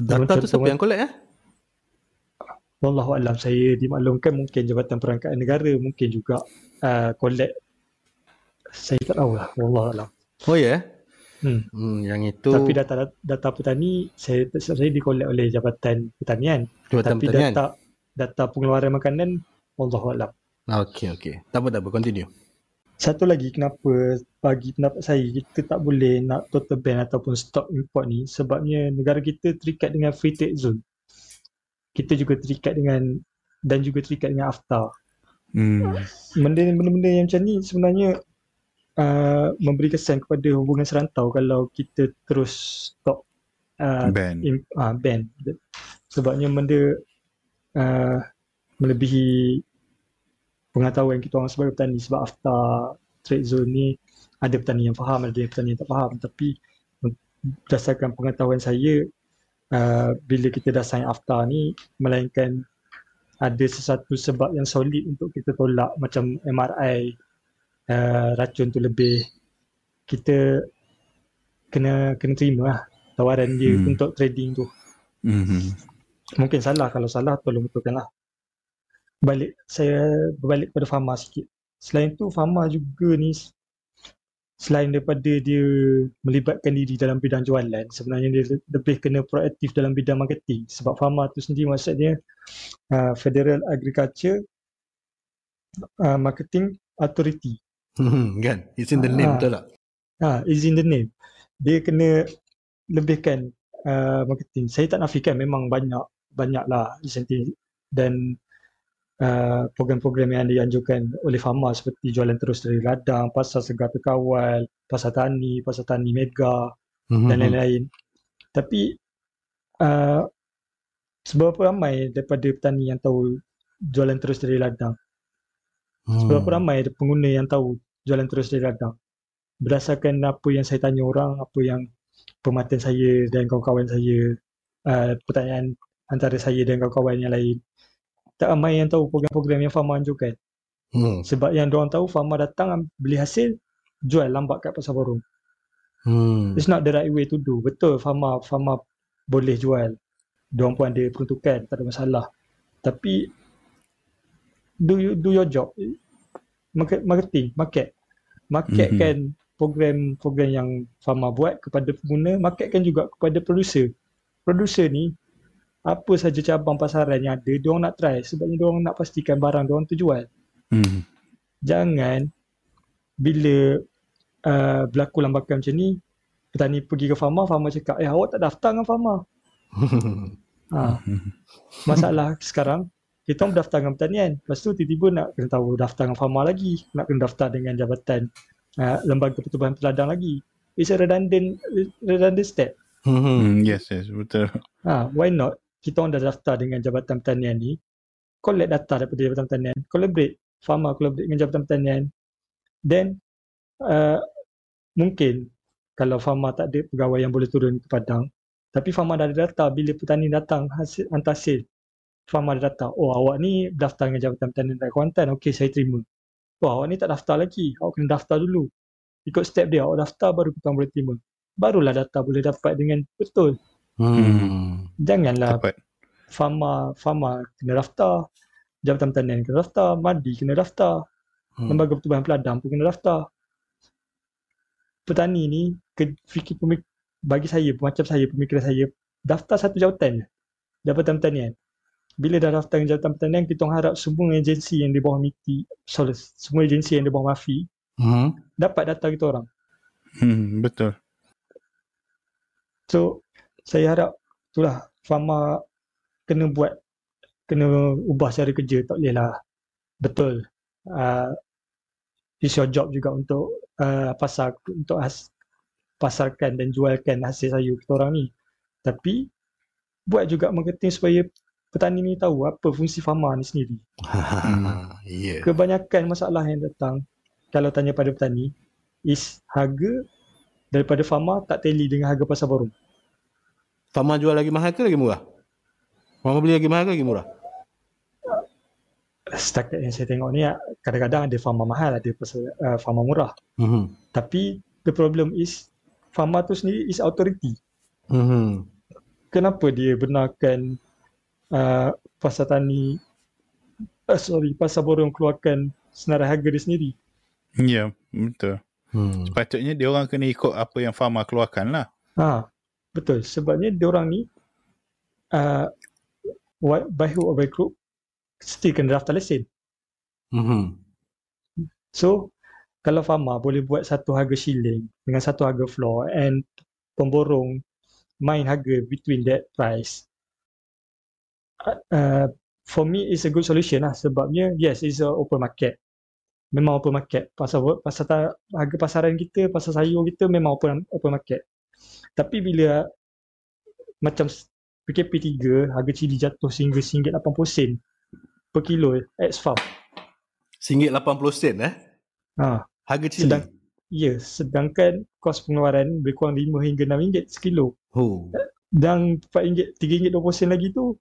Data tu siapa yang collect Wallahualam, saya dimaklumkan mungkin Jabatan Perangkaan Negara, mungkin juga collect, saya tak tahu lah, wallahualam. Oh ya. Yang itu. Tapi data petani saya di collect oleh Jabatan Pertanian. Tapi Pertanian. data pengeluaran makanan wallahualam. Okey. Tak apa, continue. Satu lagi, kenapa bagi pendapat saya kita tak boleh nak total ban ataupun stop import ni, sebabnya negara kita terikat dengan free trade zone. Kita juga terikat dengan dan juga terikat dengan AFTA. Benda-benda yang macam ni sebenarnya memberi kesan kepada hubungan serantau kalau kita terus stop ban. Sebabnya benda melebihi pengetahuan kita orang sebagai petani, sebab AFTA trade zone ni ada petani yang faham, ada petani yang tak faham, tapi berdasarkan pengetahuan saya bila kita dah sign AFTA ni, melainkan ada sesuatu sebab yang solid untuk kita tolak, macam MRI racun tu lebih, kita kena terima lah tawaran dia untuk trading tu. Mungkin salah, kalau salah tolong betulkan lah. Saya berbalik kepada FAMA sikit. Selain tu, FAMA juga ni, selain daripada dia melibatkan diri dalam bidang jualan, sebenarnya dia lebih kena proaktif dalam bidang marketing. Sebab FAMA tu sendiri maksudnya Federal Agriculture Marketing Authority. Kan? It's in the name, betul tak? It's in the name. Dia kena lebihkan marketing. Saya tak nafikan memang banyaklah insentif dan program-program yang dianjurkan oleh FAMA seperti jualan terus dari ladang, pasar segar terkawal, pasar tani mega dan lain-lain. Tapi seberapa ramai daripada petani yang tahu jualan terus dari ladang? Seberapa ramai pengguna yang tahu jualan terus dari ladang? Berdasarkan apa yang saya tanya orang, apa yang pemerhatian saya dan kawan-kawan saya, pertanyaan antara saya dan kawan-kawan yang lain, tak ramai yang tahu program-program yang FAMA anjurkan. Sebab yang diorang tahu, FAMA datang beli hasil, jual lambat kat pasar borong. It's not the right way to do. Betul, FAMA boleh jual, diorang pun ada peruntukan, tak ada masalah. Tapi do your job. Marketing, market kan program yang FAMA buat kepada pengguna, market kan juga kepada producer ni. Apa saja cabang pasaran yang ada, diorang nak try, sebabnya diorang nak pastikan barang diorang tu jual. Jangan bila berlaku lambakan macam ni, petani pergi ke FAMA cakap, awak tak daftar dengan FAMA. Masalah sekarang, kita orang daftar dengan pertanian, lepas tu tiba-tiba nak kena tahu daftar dengan FAMA lagi, nak kena daftar dengan jabatan lembaga pertubuhan peladang lagi. It's a redundant step. Yes, betul. Why not? Kita orang dah daftar dengan Jabatan Pertanian ni, collect data daripada Jabatan Pertanian, FAMA collaborate dengan Jabatan Pertanian, then mungkin kalau FAMA tak ada pegawai yang boleh turun ke padang, tapi FAMA dah ada data. Bila petani datang hantar hasil, FAMA ada data, awak ni daftar dengan Jabatan Pertanian dekat Kuantan, okey saya terima. Awak ni tak daftar lagi, awak kena daftar dulu. Ikut step dia, awak daftar baru kita boleh terima. Barulah data boleh dapat dengan betul. Janganlah dapat. FAMA kena daftar, Jabatan Pertanian kena daftar, MADI kena daftar, Lembaga Pertubuhan Peladang pun kena daftar. Petani ni bagi saya, pemikiran saya, daftar satu jawatan je, Jabatan Pertanian. Bila dah daftar dengan Jabatan Pertanian, kita harap semua agensi yang di bawah MITI, semua agensi yang di bawah MAFI dapat data kita orang. Betul. So saya harap itulah, FAMA kena ubah cara kerja. Tak boleh lah. Betul, it's your job juga untuk pasarkan dan jualkan hasil sayur kita orang ni, tapi buat juga marketing supaya petani ni tahu apa fungsi FAMA ni sendiri. Yeah. Kebanyakan masalah yang datang kalau tanya pada petani is harga daripada FAMA tak teli dengan harga pasar borong. FAMA jual lagi mahal ke lagi murah? FAMA beli lagi mahal ke lagi murah? Setakat yang saya tengok ni, kadang-kadang ada FAMA mahal, ada FAMA murah. Tapi the problem is FAMA tu sendiri is authority. Kenapa dia benarkan pasar borong keluarkan senarai harga dia sendiri? Ya, betul. Sepatutnya dia orang kena ikut apa yang FAMA keluarkan lah. Betul, sebabnya dia orang ni by hook or by crook still kena daftar lesen. So kalau FAMA boleh buat satu harga shilling dengan satu harga floor and pemborong main harga between that price, for me it's a good solution lah, sebabnya yes, it's a open market, memang open market, pasar harga pasaran kita, pasar sayur kita memang open market. Tapi bila macam PKP 3 harga cili jatuh sehingga RM1.80 per kilo ex-farm. RM1.80 harga cili. Sedangkan kos pengeluaran berkurang RM5 hingga RM6 sekilo. Dan RM4, RM3.20 lagi tu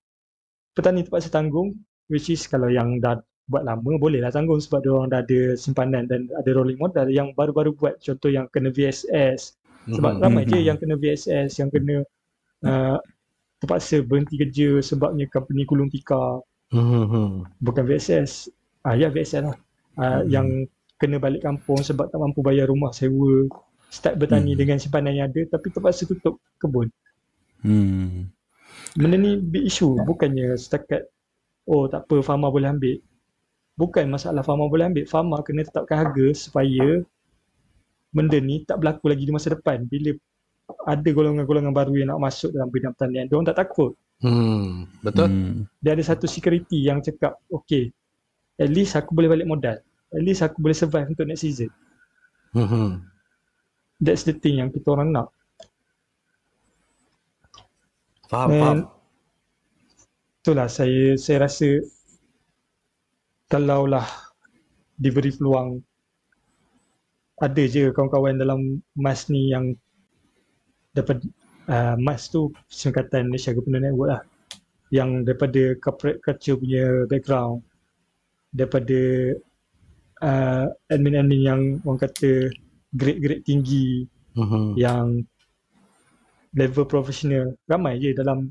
petani terpaksa tanggung, which is kalau yang dah buat lama bolehlah tanggung sebab diorang dah ada simpanan dan ada rolling modal. Yang baru-baru buat, contoh yang kena VSS, sebab ramai je yang kena VSS, yang kena terpaksa berhenti kerja sebabnya company gulung tikar. Bukan VSS, VSS lah, yang kena balik kampung sebab tak mampu bayar rumah sewa, start bertani dengan simpanan yang ada tapi terpaksa tutup kebun. Benda ni big issue, bukannya setakat tak apa FAMA boleh ambil. Bukan masalah FAMA boleh ambil, FAMA kena tetapkan harga supaya benda ni tak berlaku lagi di masa depan. Bila ada golongan-golongan baru yang nak masuk dalam bidang pertanian, diorang tak takut. Betul. Dia ada satu security yang cakap okay, at least aku boleh balik modal, at least aku boleh survive untuk next season. That's the thing yang kita orang nak. Faham. Itulah saya rasa kalaulah diberi peluang, ada je kawan-kawan dalam MAS ni yang dapat MAS tu Singkatan Malaysian Agropreneur Network lah, yang daripada corporate culture punya background, daripada admin-admin yang orang kata grade-grade tinggi, yang level profesional, ramai je dalam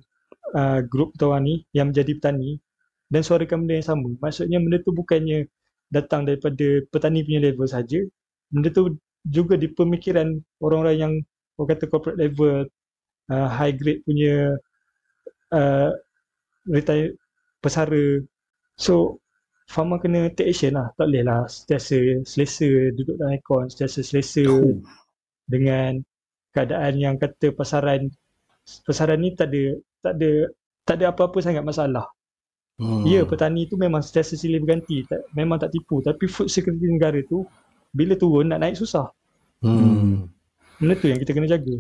grup kita orang ni yang menjadi petani dan suarakan benda yang sama. Maksudnya benda tu bukannya datang daripada petani punya level saja, benda tu juga di pemikiran orang-orang yang orang kata corporate level, high grade punya retail pesara. So FAMA kena take action lah. Tak boleh lah sentiasa selesa duduk dalam aircon, sentiasa selesa dengan keadaan yang kata pasaran ni tak ada apa-apa sangat masalah. Ya, petani tu memang sentiasa silih berganti, memang tak tipu, tapi food security negara tu bila turun nak naik susah. Benda tu yang kita kena jaga.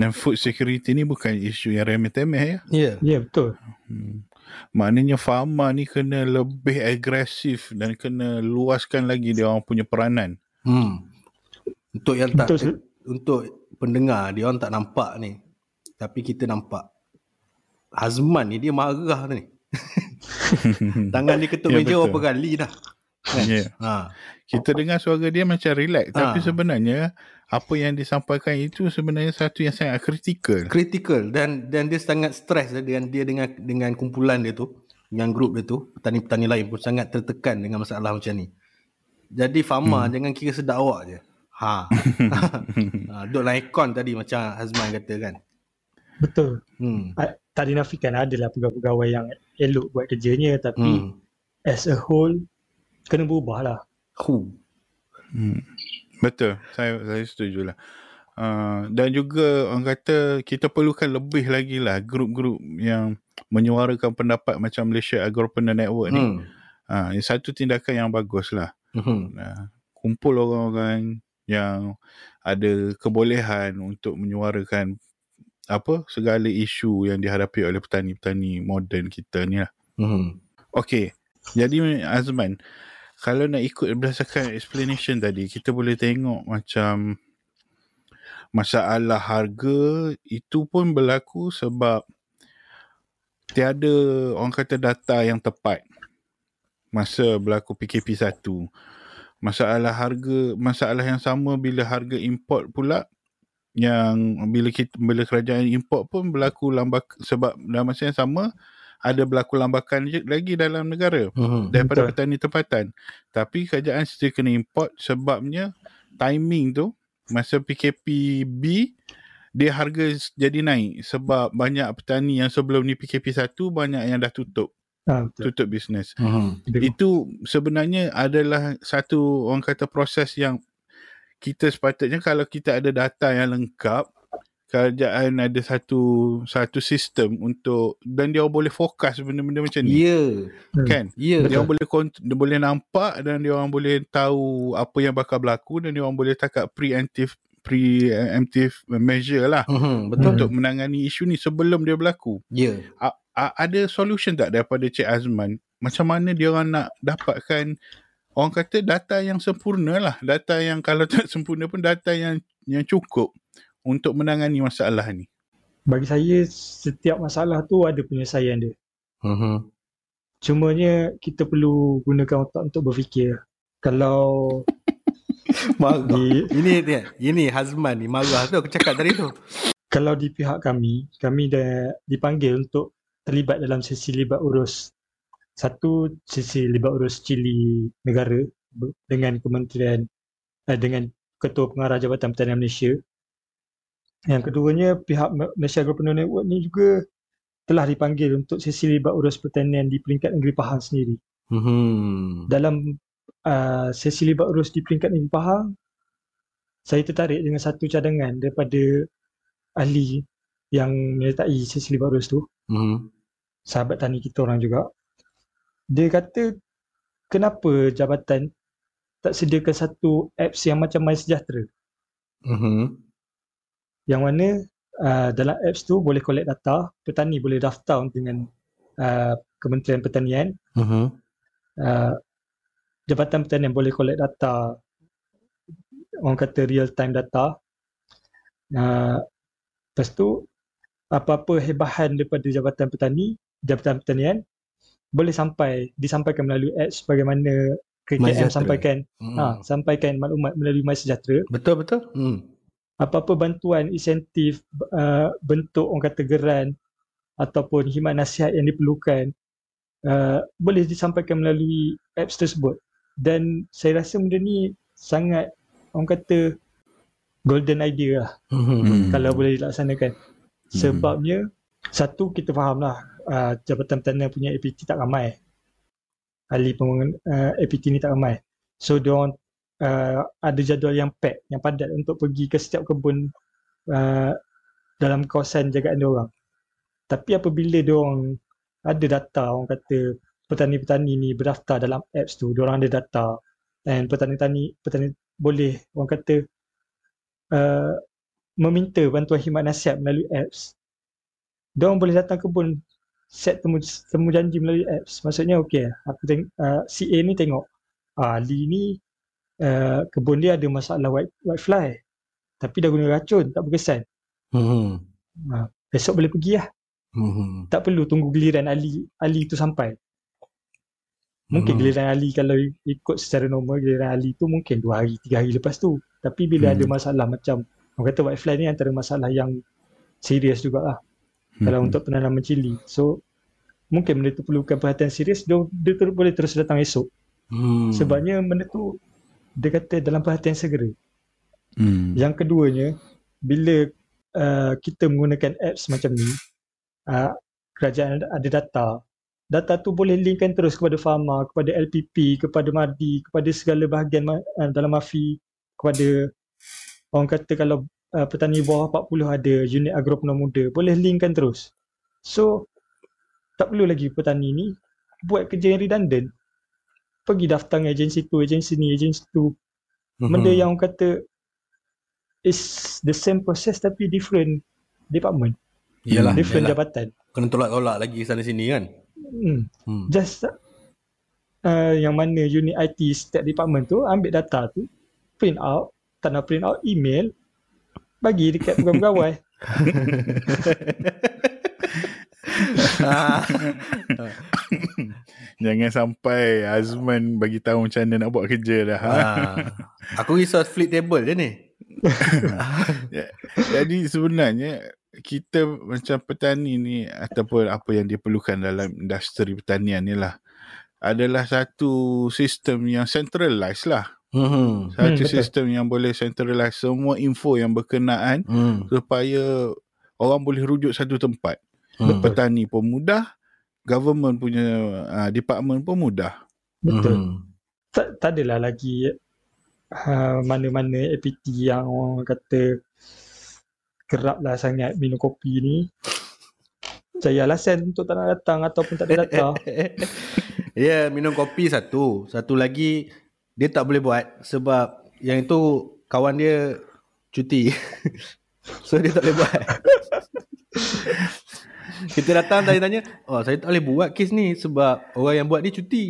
Dan food security ni bukan isu yang remeh-temeh ya. Ya, betul. Maknanya FAMA ni kena lebih agresif dan kena luaskan lagi dia orang punya peranan. Untuk yang tak betul, untuk pendengar dia orang tak nampak ni, tapi kita nampak. Hazman ni dia marah ni. Tangan dia ketuk meja berapa kali dah. Kita dengar suara dia macam relax, tapi sebenarnya apa yang disampaikan itu sebenarnya satu yang sangat kritikal dan dia sangat stres dengan kumpulan dia tu, dengan grup dia tu. Petani-petani lain pun sangat tertekan dengan masalah macam ni. Jadi FAMA jangan kira sedap awak je. Duduk dalam aircon tadi macam Hazman kata kan. Betul. Tak dinafikan adalah pegawai-pegawai yang elok buat kerjanya, tapi as a whole kena berubah lah. Betul, saya setuju lah. Dan juga orang kata kita perlukan lebih lagi lah grup-grup yang menyuarakan pendapat macam Malaysia Agropreneur Network ni. Satu tindakan yang bagus lah. Kumpul orang-orang yang ada kebolehan untuk menyuarakan segala isu yang dihadapi oleh petani-petani moden kita ni lah. Okay, jadi Hazman, kalau nak ikut berdasarkan explanation tadi, kita boleh tengok macam masalah harga itu pun berlaku sebab tiada orang kata data yang tepat masa berlaku PKP 1. Masalah yang sama bila harga import pula, yang bila kerajaan import pun berlaku lambakan, sebab dalam masa yang sama ada berlaku lambakan lagi dalam negara daripada petani tempatan. Tapi kerajaan still kena import sebabnya timing tu masa PKPB dia harga jadi naik sebab banyak petani yang sebelum ni PKP 1 banyak yang dah tutup bisnes. Itu sebenarnya adalah satu orang kata proses yang kita sepatutnya kalau kita ada data yang lengkap, kerajaan ada satu sistem untuk, dan dia boleh fokus benda-benda macam ni. Kan? Dia orang boleh nampak, dan dia orang boleh tahu apa yang bakal berlaku, dan dia orang boleh takat preemptive measure lah. Untuk menangani isu ni sebelum dia berlaku. Ada solution tak daripada Cik Hazman? Macam mana dia orang nak dapatkan, orang kata data yang sempurna lah, data yang kalau tak sempurna pun data yang cukup untuk menangani masalah ni? Bagi saya, setiap masalah tu ada penyelesaian dia. Cumanya kita perlu gunakan otak untuk berfikir. Kalau ini Hazman ni marah tu, aku cakap tadi tu. Kalau di pihak kami dah dipanggil untuk terlibat dalam sesi libat urus. Satu sesi libat urus cili negara dengan kementerian, dengan Ketua Pengarah Jabatan Pertanian Malaysia. Yang keduanya, pihak Malaysian Agropreneur Network ni juga telah dipanggil untuk sesi libat urus pertanian di peringkat negeri Pahang sendiri. Dalam sesi libat urus di peringkat negeri Pahang, saya tertarik dengan satu cadangan daripada ahli yang menyertai sesi libat urus tu, sahabat tani kita orang juga. Dia kata, kenapa jabatan tak sediakan satu apps yang macam My Sejahtera? Yang mana dalam apps tu boleh collect data, petani boleh daftar dengan Kementerian Pertanian. Jabatan Pertanian boleh collect data, orang kata real time data. Lepas tu, apa-apa hebahan daripada Jabatan Pertanian boleh disampaikan melalui apps, bagaimana KKM sampaikan maklumat melalui My Sejahtera. Betul. Apa-apa bantuan, insentif, bentuk orang kata geran ataupun himat nasihat yang diperlukan boleh disampaikan melalui apps tersebut. Dan saya rasa benda ni sangat, orang kata, golden idea lah kalau boleh dilaksanakan. Sebabnya, satu, kita fahamlah Jabatan Pertanian punya APT tak ramai. Ahli APT ni tak ramai. So, diorang ada jadual yang padat untuk pergi ke setiap kebun dalam kawasan jagaan diorang. Tapi apabila diorang ada data, orang kata petani-petani ni berdaftar dalam apps tu, diorang ada data, dan petani boleh, orang kata, meminta bantuan himat nasihat melalui apps. Diorang boleh datang kebun, set temu janji melalui apps. Maksudnya, okey, CA ni tengok, Lee ni kebun dia ada masalah whitefly, tapi dah guna racun, tak berkesan. Besok boleh pergi lah. Tak perlu tunggu giliran ahli tu sampai. Mungkin giliran ahli, kalau ikut secara normal, giliran ahli tu mungkin 2 hari, 3 hari lepas tu. Tapi bila ada masalah macam, orang kata whitefly ni antara masalah yang serius jugalah kalau untuk penanaman cili. So mungkin benda tu perlukan perhatian serius. Dia boleh terus datang esok. Sebabnya benda tu, dia kata, dalam perhatian segera. Yang keduanya, bila kita menggunakan apps macam ni, kerajaan ada data tu boleh linkkan terus kepada FAMA, kepada LPP, kepada MADI, kepada segala bahagian dalam MAFI, kepada, orang kata, kalau petani bawah 40 ada unit agropreneur muda, boleh linkkan terus. So tak perlu lagi petani ni buat kerja yang redundant, pergi daftar dengan agensi tu, agensi ni, agensi tu. Benda yang orang kata is the same process tapi different department. Different jabatan. Kena tolak-tolak lagi sana sini kan? Just yang mana unit IT setiap department tu ambil data tu, print out, tak nak print out, email, bagi dekat pegawai-pegawai. Jangan sampai Hazman bagi tahu macam mana nak buat kerja dah. Aku risau flip table je ni. Jadi sebenarnya kita macam petani ni, ataupun apa yang diperlukan dalam industri pertanian ni lah, adalah satu sistem yang centralized lah. Satu sistem yang boleh centralize semua info yang berkenaan, supaya orang boleh rujuk satu tempat. Petani pun mudah, government punya department pun mudah. Tak adalah lagi mana-mana APT yang orang kata keraplah sangat minum kopi ni, cari alasan untuk tak nak datang ataupun tak ada data. Ya, yeah, minum kopi satu. Satu lagi dia tak boleh buat sebab yang itu kawan dia cuti. So dia tak boleh buat. Kita datang tanya-tanya, oh saya tak boleh buat kes ni sebab orang yang buat ni cuti.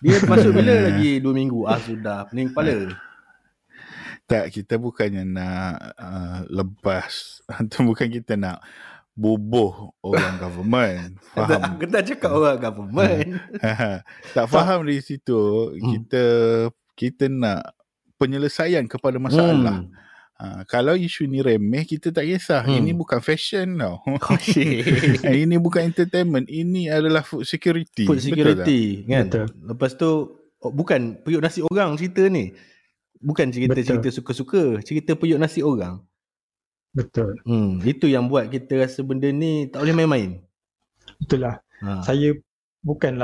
Dia masuk bila lagi 2 minggu. Ah sudah, pening kepala. Tak, kita bukannya nak lepas atau bukan kita nak boboh orang government. Faham? Kita cakap orang government. Tak faham dari situ. Kita nak penyelesaian kepada masalah. Kalau isu ni remeh, kita tak kisah. Ini bukan fashion tau. Ini bukan entertainment. Ini adalah food security. Food security. Betul kan? Betul. Lepas tu, bukan periuk nasi orang cerita ni. Bukan cerita-cerita suka-suka. Cerita periuk nasi orang. Betul. Itu yang buat kita rasa benda ni tak boleh main-main. Itulah. Saya bukan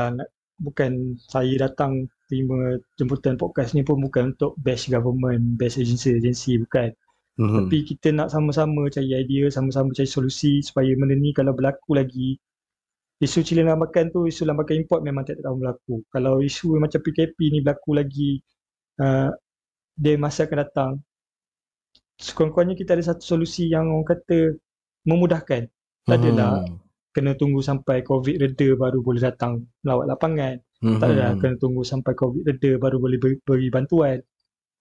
saya datang terima jemputan podcast ni pun bukan untuk bash government, bash agensi, bukan. Tapi kita nak sama-sama cari idea, sama-sama cari solusi supaya benda ni kalau berlaku lagi. Isu cili lambakan tu, isu lambakan import memang tak tahu berlaku. Kalau isu macam PKP ni berlaku lagi dia masa akan datang. Sekurang-kurangnya kita ada satu solusi yang orang kata memudahkan. Tak adalah kena tunggu sampai COVID reda baru boleh datang melawat lapangan. Tak adalah kena tunggu sampai COVID reda baru boleh beri bantuan.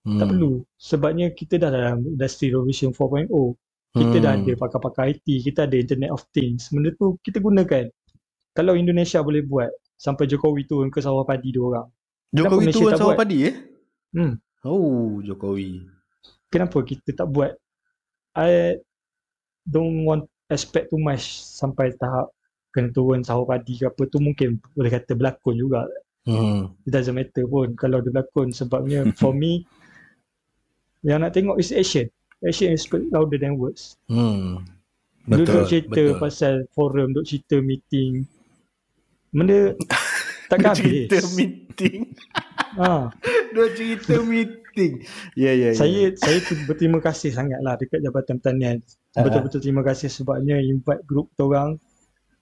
Tak perlu. Sebabnya kita dah dalam industri revolution 4.0. Kita dah ada pakar-pakar IT, kita ada internet of things. Benda tu kita gunakan. Kalau Indonesia boleh buat, sampai Jokowi turun ke sawah padi diorang. Jokowi turun sawah padi Oh, Jokowi. Kenapa kita tak buat? I don't want expect too much sampai tahap kena turun sawah padi ke apa tu, mungkin boleh kata berlakon juga. It doesn't matter pun kalau dia berlakon sebabnya for me yang nak tengok is action. Action is louder than words. Duduk cerita pasal forum, duduk cerita meeting. Benda takkan habis. Cerita meeting. Duduk cerita meeting. Saya berterima kasih sangatlah dekat Jabatan Pertanian. Betul-betul terima kasih sebabnya invite grup orang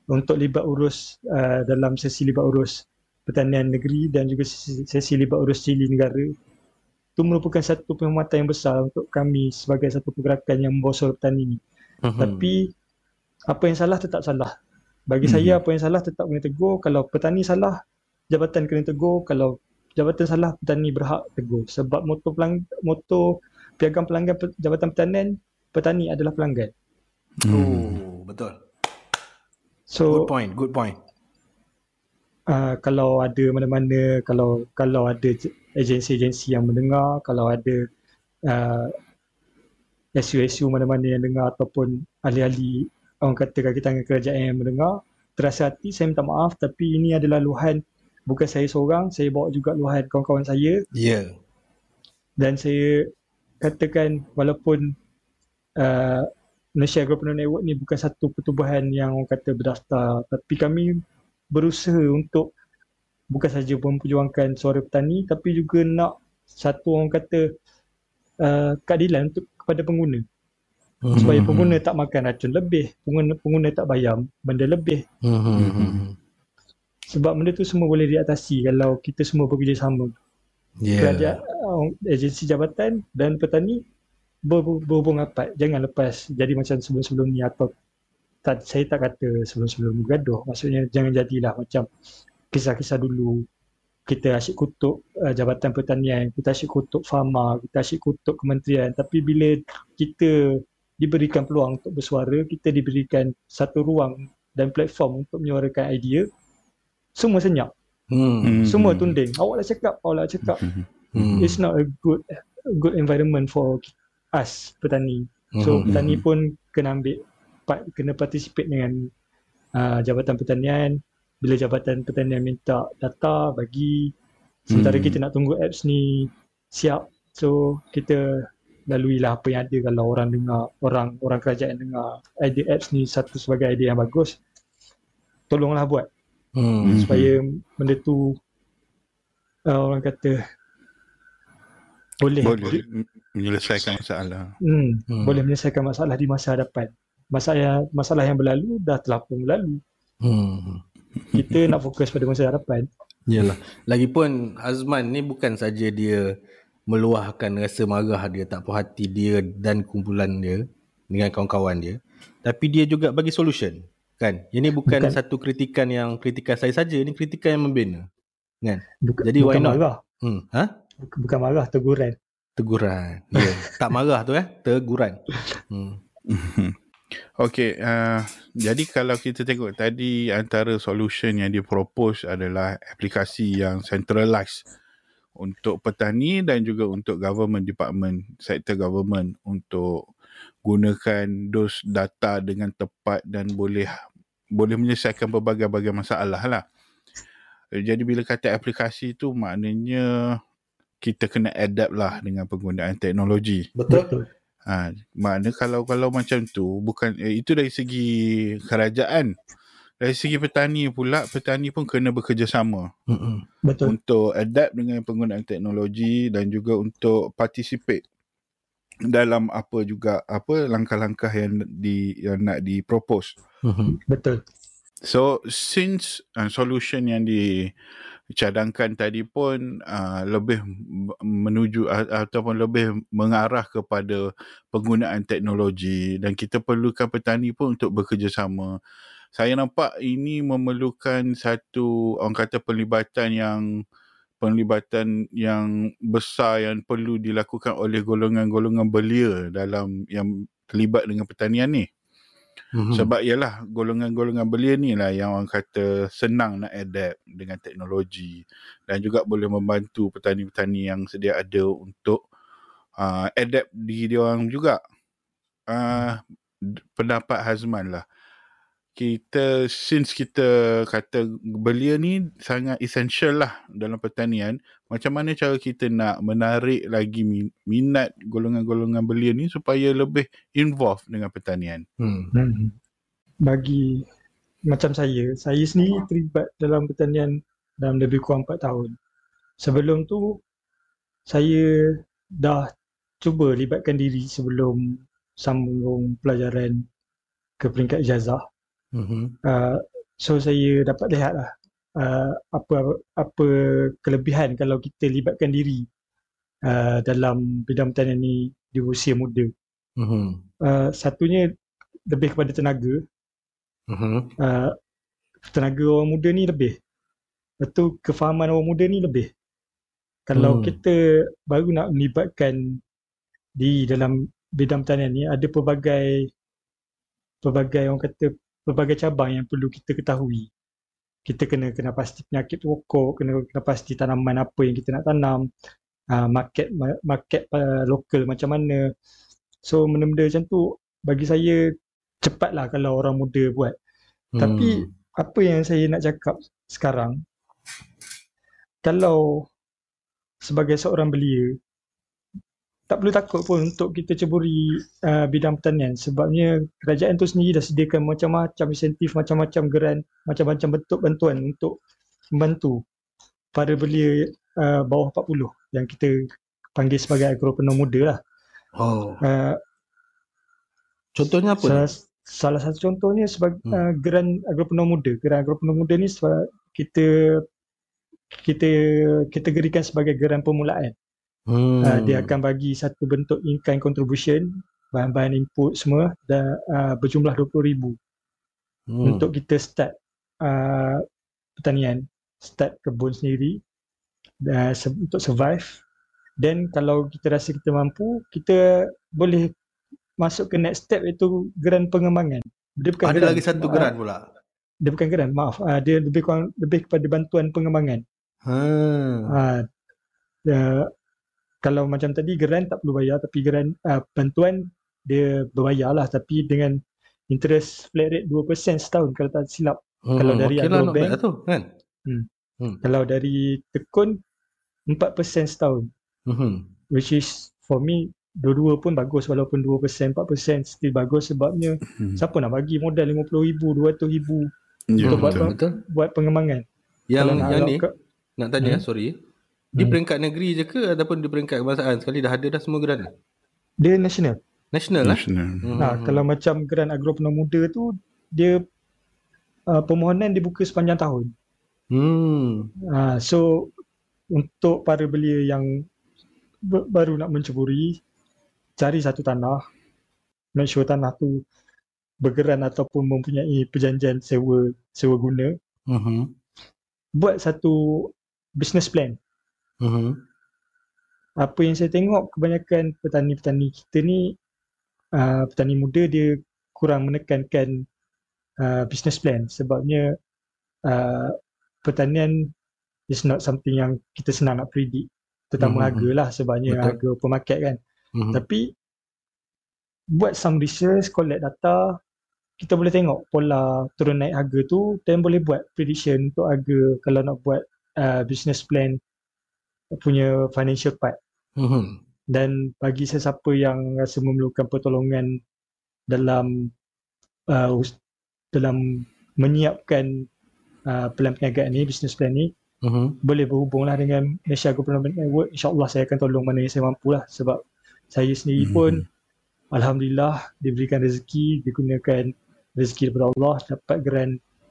untuk libat urus dalam sesi libat urus pertanian negeri dan juga sesi libat urus cili negara. Itu merupakan satu penghormatan yang besar untuk kami sebagai satu pergerakan yang membosor petani ni. Tapi apa yang salah tetap salah. Bagi saya apa yang salah tetap kena tegur. Kalau petani salah, jabatan kena tegur. Kalau jabatan salah, petani berhak tegur. Sebab motor piagam pelanggan Jabatan Pertanian, petani adalah pelanggan. Betul. So, good point. Kalau ada mana-mana, kalau ada agensi-agensi yang mendengar, kalau ada SU-SU mana-mana yang dengar ataupun ahli-ahli orang kata kaki tangan kerajaan yang mendengar, terasa hati saya minta maaf tapi ini adalah luahan. Bukan saya seorang, saya bawa juga luahan kawan-kawan saya. Ya. Dan saya katakan walaupun Malaysian Agropreneur Network ni bukan satu pertubuhan yang orang kata berdaftar, tapi kami berusaha untuk bukan saja memperjuangkan suara petani tapi juga nak satu orang kata keadilan untuk kepada pengguna. Supaya pengguna tak makan racun lebih, pengguna tak bayar benda lebih. Sebab benda tu semua boleh diatasi kalau kita semua bekerjasama. Kerajaan, agensi jabatan dan petani berhubung rapat. Jangan lepas jadi macam sebelum-sebelum ni atau saya tak kata sebelum-sebelum bergaduh. Maksudnya jangan jadilah macam kisah-kisah dulu. Kita asyik kutuk Jabatan Pertanian, kita asyik kutuk FAMA, kita asyik kutuk kementerian. Tapi bila kita diberikan peluang untuk bersuara, kita diberikan satu ruang dan platform untuk menyuarakan idea, semua senyap. Semua tunding. Awak dah cakap. It's not a good environment for us, petani. So, petani pun kena ambil part, kena participate dengan Jabatan Pertanian. Bila Jabatan Pertanian minta data, bagi. Sementara kita nak tunggu apps ni siap. So, kita laluilah apa yang ada. Kalau orang dengar, orang kerajaan dengar idea apps ni satu sebagai idea yang bagus, tolonglah buat. Supaya benda tu orang kata Boleh menyelesaikan masalah. Boleh menyelesaikan masalah di masa hadapan. Masalah yang berlalu dah terlalu berlalu. Kita nak fokus pada masa hadapan. Yalah. Lagipun Hazman ni bukan saja dia meluahkan rasa marah dia, tak puas hati dia dan kumpulan dia dengan kawan-kawan dia, tapi dia juga bagi solution, kan? Ini bukan satu kritikan yang kritikan saya saja, ini kritikan yang membina, kan? Jadi why not? Marah. Bukan marah, teguran. Teguran. Yeah. Tak marah tu teguran. Okey, jadi kalau kita tengok tadi antara solution yang dipropose adalah aplikasi yang centralized untuk petani dan juga untuk government department, sektor government, untuk gunakan dos data dengan tepat dan boleh menyelesaikan pelbagai-bagai masalah lah. Jadi bila kata aplikasi tu, maknanya kita kena adapt lah dengan penggunaan teknologi. Betul. Makna kalau macam tu, bukan itu dari segi kerajaan. Dari segi petani pula, petani pun kena bekerjasama. Betul. Untuk adapt dengan penggunaan teknologi dan juga untuk participate dalam apa langkah-langkah yang nak dipropose. Betul. So since solution yang dicadangkan tadi pun lebih menuju ataupun lebih mengarah kepada penggunaan teknologi, dan kita perlukan petani pun untuk bekerjasama. Saya nampak ini memerlukan satu, orang kata, penlibatan yang besar yang perlu dilakukan oleh golongan-golongan belia dalam yang terlibat dengan pertanian ni. Sebab ialah golongan-golongan belia ni lah yang orang kata senang nak adapt dengan teknologi dan juga boleh membantu petani-petani yang sedia ada untuk adapt diri diorang juga. Pendapat Hazman lah. Since kita kata belia ni sangat essential lah dalam pertanian, macam mana cara kita nak menarik lagi minat golongan-golongan belia ni supaya lebih involved dengan pertanian? Bagi macam saya sendiri terlibat dalam pertanian dalam lebih kurang 4 tahun. Sebelum tu, saya dah cuba libatkan diri sebelum sambung pelajaran ke peringkat ijazah. So saya dapat lihat lah apa kelebihan kalau kita libatkan diri dalam bidang pertanian ni di usia muda. Satunya lebih kepada tenaga. Tenaga orang muda ni lebih. Lepas tu kefahaman orang muda ni lebih. Kalau kita baru nak melibatkan diri dalam bidang pertanian ni, ada pelbagai orang kata, pelbagai cabang yang perlu kita ketahui. Kita kena pasti penyakit pokok, kena pasti tanaman apa yang kita nak tanam, market lokal macam mana. So benda-benda macam tu bagi saya cepatlah kalau orang muda buat. Tapi apa yang saya nak cakap sekarang, kalau sebagai seorang belia, tak perlu takut pun untuk kita ceburi bidang pertanian, sebabnya kerajaan tu sendiri dah sediakan macam-macam insentif, macam-macam geran, macam-macam bentuk bantuan untuk membantu para belia bawah 40 yang kita panggil sebagai agropreneur muda lah. Contohnya apa? Salah satu contohnya sebagai geran agropreneur muda. Geran agropreneur muda ni kita kategorikan sebagai geran permulaan. Dia akan bagi satu bentuk in-kind contribution, bahan-bahan input semua, dan berjumlah RM20,000 untuk kita start pertanian, start kebun sendiri untuk survive. Then kalau kita rasa kita mampu, kita boleh masuk ke next step, iaitu geran pengembangan. Dia bukan ada geran, lagi satu geran pula. Dia bukan geran, maaf, dia lebih kepada bantuan pengembangan. Kalau macam tadi geran tak perlu bayar, tapi geran bantuan dia berbayar lah, tapi dengan interest flat rate 2% setahun kalau tak silap. Kalau dari Agrobank tu kan. Kalau dari Tekun 4% setahun. Which is for me, dua-dua pun bagus, walaupun 2%, 4% still bagus, sebabnya siapa nak bagi modal RM50,000, RM200,000 untuk buat pengembangan. Yang ni nak tanya, sorry. Di peringkat negeri je ke ataupun di peringkat kebangsaan sekali dah ada dah semua geran? Dia national. National. Kalau macam geran agropreneur muda tu dia permohonan dibuka sepanjang tahun. So untuk para belia yang baru nak menceburi, cari satu tanah, make sure tanah tu bergeran ataupun mempunyai perjanjian sewa guna. Buat satu business plan. Apa yang saya tengok kebanyakan petani-petani kita ni, petani muda, dia kurang menekankan business plan sebabnya pertanian is not something yang kita senang nak predict, terutama harga lah sebabnya harga open market kan. Tapi buat some research, collect data, kita boleh tengok pola turun naik harga tu, then boleh buat prediction untuk harga kalau nak buat business plan punya financial part. Dan bagi sesiapa yang rasa memerlukan pertolongan dalam dalam menyiapkan plan perniagaan ni, business plan ni, boleh berhubunglah dengan Malaysia Agropreneur Network. InsyaAllah saya akan tolong mana yang saya mampu lah, sebab saya sendiri pun Alhamdulillah diberikan rezeki, digunakan rezeki daripada Allah, dapat geran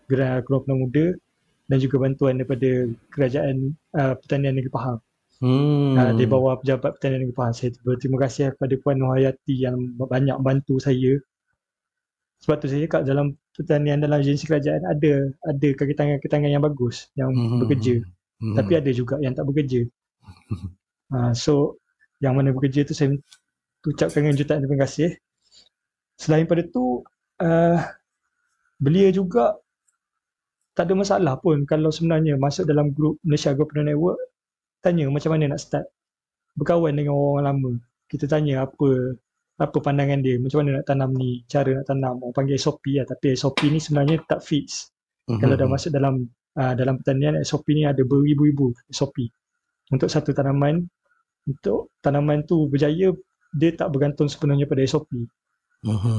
agropreneur muda dan juga bantuan daripada kerajaan pertanian negeri Pahang. Di bawah pejabat pertanian negeri Pahang, saya berterima kasih kepada Puan Nur Hayati yang banyak bantu saya. Sebab tu saya cakap dalam pertanian, dalam agensi kerajaan ada kaki tangan-tangan yang bagus yang bekerja, tapi ada juga yang tak bekerja. So yang mana bekerja tu saya ucapkan jutaan terima kasih. Selain pada tu, belia juga tak ada masalah pun kalau sebenarnya masuk dalam grup Malaysia Agropreneur Network, tanya macam mana nak start, berkawan dengan orang lama, kita tanya apa pandangan dia, macam mana nak tanam ni, cara nak tanam, orang panggil SOP lah, tapi SOP ni sebenarnya tak fix. Kalau dah masuk dalam pertanian, SOP ni ada beribu-ribu SOP. Untuk satu tanaman, untuk tanaman tu berjaya, dia tak bergantung sepenuhnya pada SOP.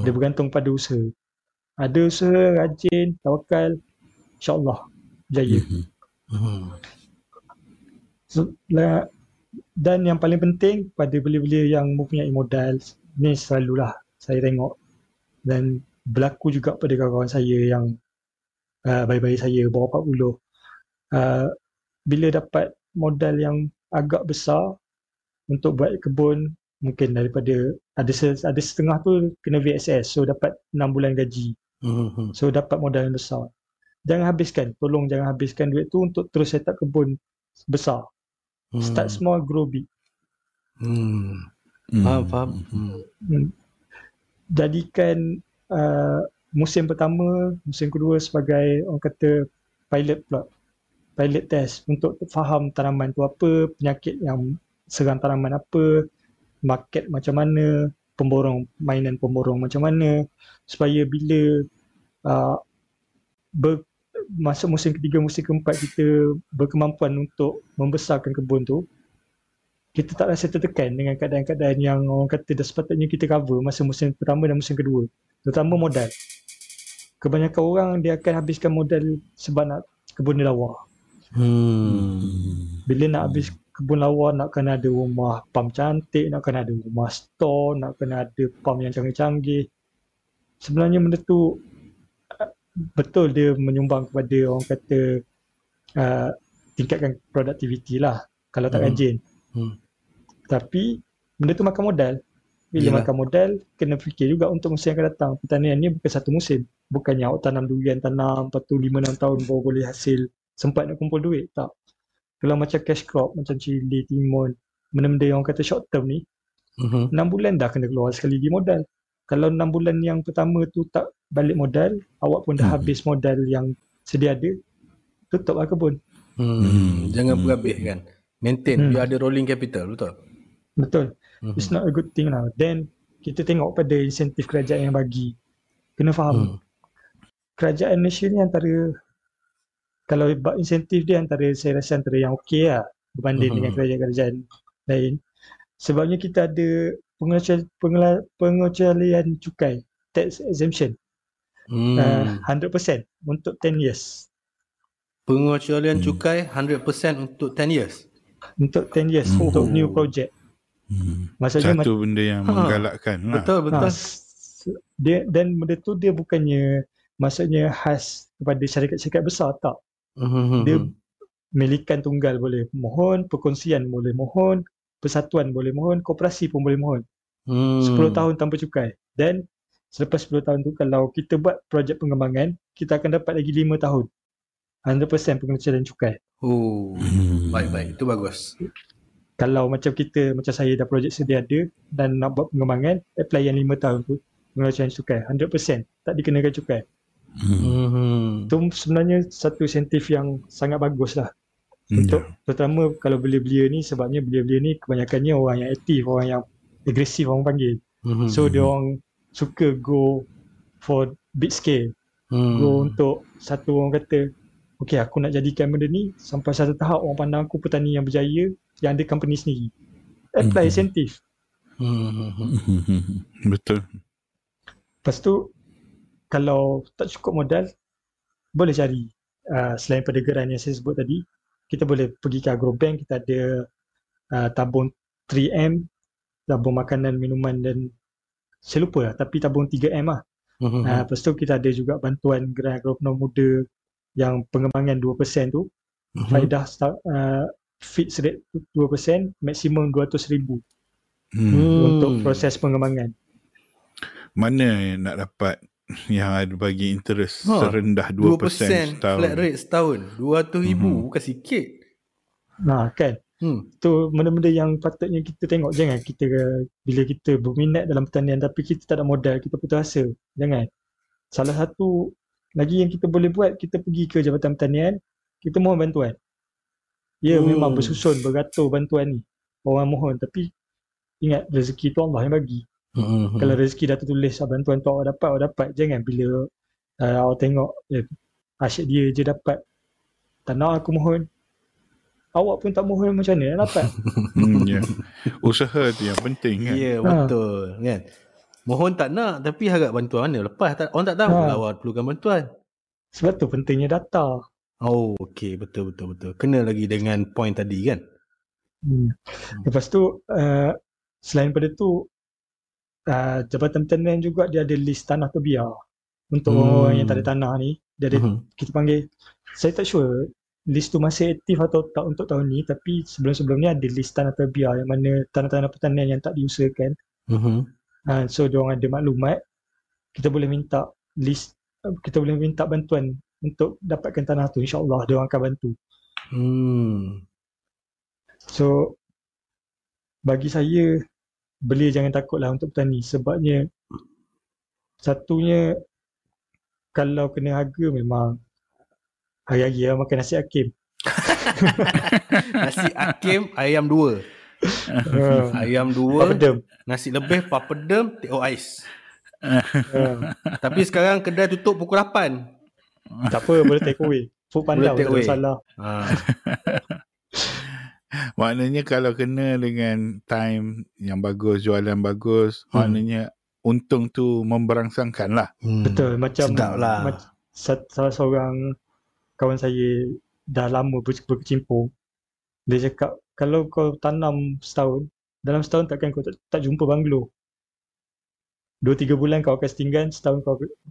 Dia bergantung pada usaha. Ada usaha, rajin, tawakal, insyaAllah berjaya. So, dan yang paling penting pada belia-belia yang mempunyai modal, ni selalulah saya tengok dan berlaku juga pada kawan-kawan saya yang bayi-bayi saya bawah 40, bila dapat modal yang agak besar untuk buat kebun, mungkin daripada ada setengah tu kena VSS, so dapat 6 bulan gaji, so dapat modal yang besar. Tolong jangan habiskan duit tu untuk terus set up kebun besar. Start small, grow big. Faham. Jadikan musim pertama, musim kedua sebagai orang kata pilot plot, pilot test untuk faham tanaman tu apa, penyakit yang serang tanaman apa, market macam mana, mainan pemborong macam mana, supaya bila masuk musim ketiga, musim keempat, kita berkemampuan untuk membesarkan kebun tu, kita tak rasa tertekan dengan keadaan-keadaan yang orang kata dah sepatutnya kita cover masa musim pertama dan musim kedua, terutama modal. Kebanyakan orang dia akan habiskan modal sebab nak kebun dia lawa. Bila nak habis kebun lawa, nak kena ada rumah pam cantik, nak kena ada rumah store, nak kena ada pam yang canggih-canggih. Sebenarnya benda tu betul dia menyumbang kepada orang kata tingkatkan produktiviti lah kalau tak rajin. Tapi benda tu makan modal. Bila makan modal, kena fikir juga untuk musim yang akan datang. Pertanian ni bukan satu musim. Bukannya awak tanam durian, lepas tu 5-6 tahun baru boleh hasil, sempat nak kumpul duit, tak. Kalau macam cash crop, macam cili, timun, benda-benda yang orang kata short term ni, 6 bulan dah kena keluar sekali di modal. Kalau 6 bulan yang pertama tu tak balik modal, awak pun dah habis modal yang sedia ada, tutuplah kebun. Jangan berhabiskan, maintain, you ada rolling capital, betul. It's not a good thing lah. Then kita tengok pada insentif kerajaan yang bagi, kena faham kerajaan Malaysia ni antara, kalau insentif dia saya rasa antara yang okey lah berbanding dengan kerajaan-kerajaan lain, sebabnya kita ada pengecualian cukai, tax exemption, 100% untuk 10 years. Pengecualian cukai 100% untuk 10 years. untuk 10 years untuk new project. Maksudnya satu benda yang menggalakkan lah. Betul. Dia, dan benda tu dia bukannya maksudnya khas kepada syarikat-syarikat besar, tak. Dia milikan tunggal boleh mohon, perkongsian boleh mohon, persatuan boleh mohon, koperasi pun boleh mohon. 10 tahun tanpa cukai. Dan selepas 10 tahun tu kalau kita buat projek pengembangan, kita akan dapat lagi 5 tahun 100% pengecualian cukai. Baik-baik, itu bagus. Kalau macam kita, macam saya dah projek sedia ada dan nak buat pengembangan, apply yang 5 tahun tu pengecualian cukai 100%, tak dikenakan cukai. Itu sebenarnya satu insentif yang sangat bagus lah. Untuk terutama kalau belia-belia ni, sebabnya belia-belia ni kebanyakannya orang yang aktif, orang yang agresif orang panggil. So dia orang suka go for big scale. Go untuk satu, orang kata okay aku nak jadikan benda ni sampai satu tahap orang pandang aku petani yang berjaya, yang ada company sendiri. Apply incentive. Betul. Lepas tu kalau tak cukup modal, boleh cari selain pada geran yang saya sebut tadi, kita boleh pergi ke Agrobank. Kita ada tabung 3M, tabung makanan, minuman dan saya lupa lah, tapi tabung 3M lah. Lepas tu kita ada juga bantuan geran agropreneur muda yang pengembangan 2% tu, faedah fixed rate 2%, maksimum 200,000 untuk proses pengembangan. Mana nak dapat yang ada bagi interest serendah 2% setahun, flat rate setahun 200,000, bukan sikit. Nah kan, tu benda-benda yang patutnya kita tengok. Jangan kita bila kita berminat dalam pertanian tapi kita tak ada modal, kita putus asa. Jangan. Salah satu lagi yang kita boleh buat, kita pergi ke Jabatan Pertanian, kita mohon bantuan. Ya, memang bersusun, beratur bantuan ni, orang mohon. Tapi ingat, rezeki tu Allah yang bagi. Kalau rezeki dah tertulis, bantuan tu awak dapat, awak dapat. Jangan bila awak tengok asyik dia je dapat, tak nak aku mohon. Awak pun tak mohon, macam mana dapat? Usaha tu yang penting kan. Betul kan. Mohon tak nak, tapi harap bantuan mana lepas, orang tak tahu kalau awak perlukan bantuan. Sebab tu pentingnya data. Okey, betul. Kena lagi dengan point tadi kan. Lepas tu selain pada tu Jabatan Pertanian juga dia ada list tanah terbiar untuk orang yang tak ada tanah ni. Dia ada, kita panggil, saya tak sure list tu masih aktif atau tak untuk tahun ni, tapi sebelum-sebelum ni ada list tanah terbiar yang mana tanah-tanah pertanian yang tak diusahakan. So diorang ada maklumat, kita boleh minta list, kita boleh minta bantuan untuk dapatkan tanah tu, insyaAllah diorang akan bantu. So bagi saya, belia jangan takutlah untuk petani, sebabnya satunya kalau kena harga memang hari-hari makan nasi hakim. Nasi hakim, ayam dua. Ayam dua, papadum. Nasi lebih, papadum, teh ais. Tapi sekarang kedai tutup pukul 8. Tak apa, boleh take away. Food Panda, tak salah. Maknanya kalau kena dengan time yang bagus, jualan bagus, maknanya untung tu memberangsangkan lah. Betul, macam sedap lah. Salah seorang kawan saya dah lama berkecimpung, dia cakap kalau kau tanam setahun, dalam setahun takkan kau tak jumpa banglo. 2-3 bulan kau akan setinggan, setahun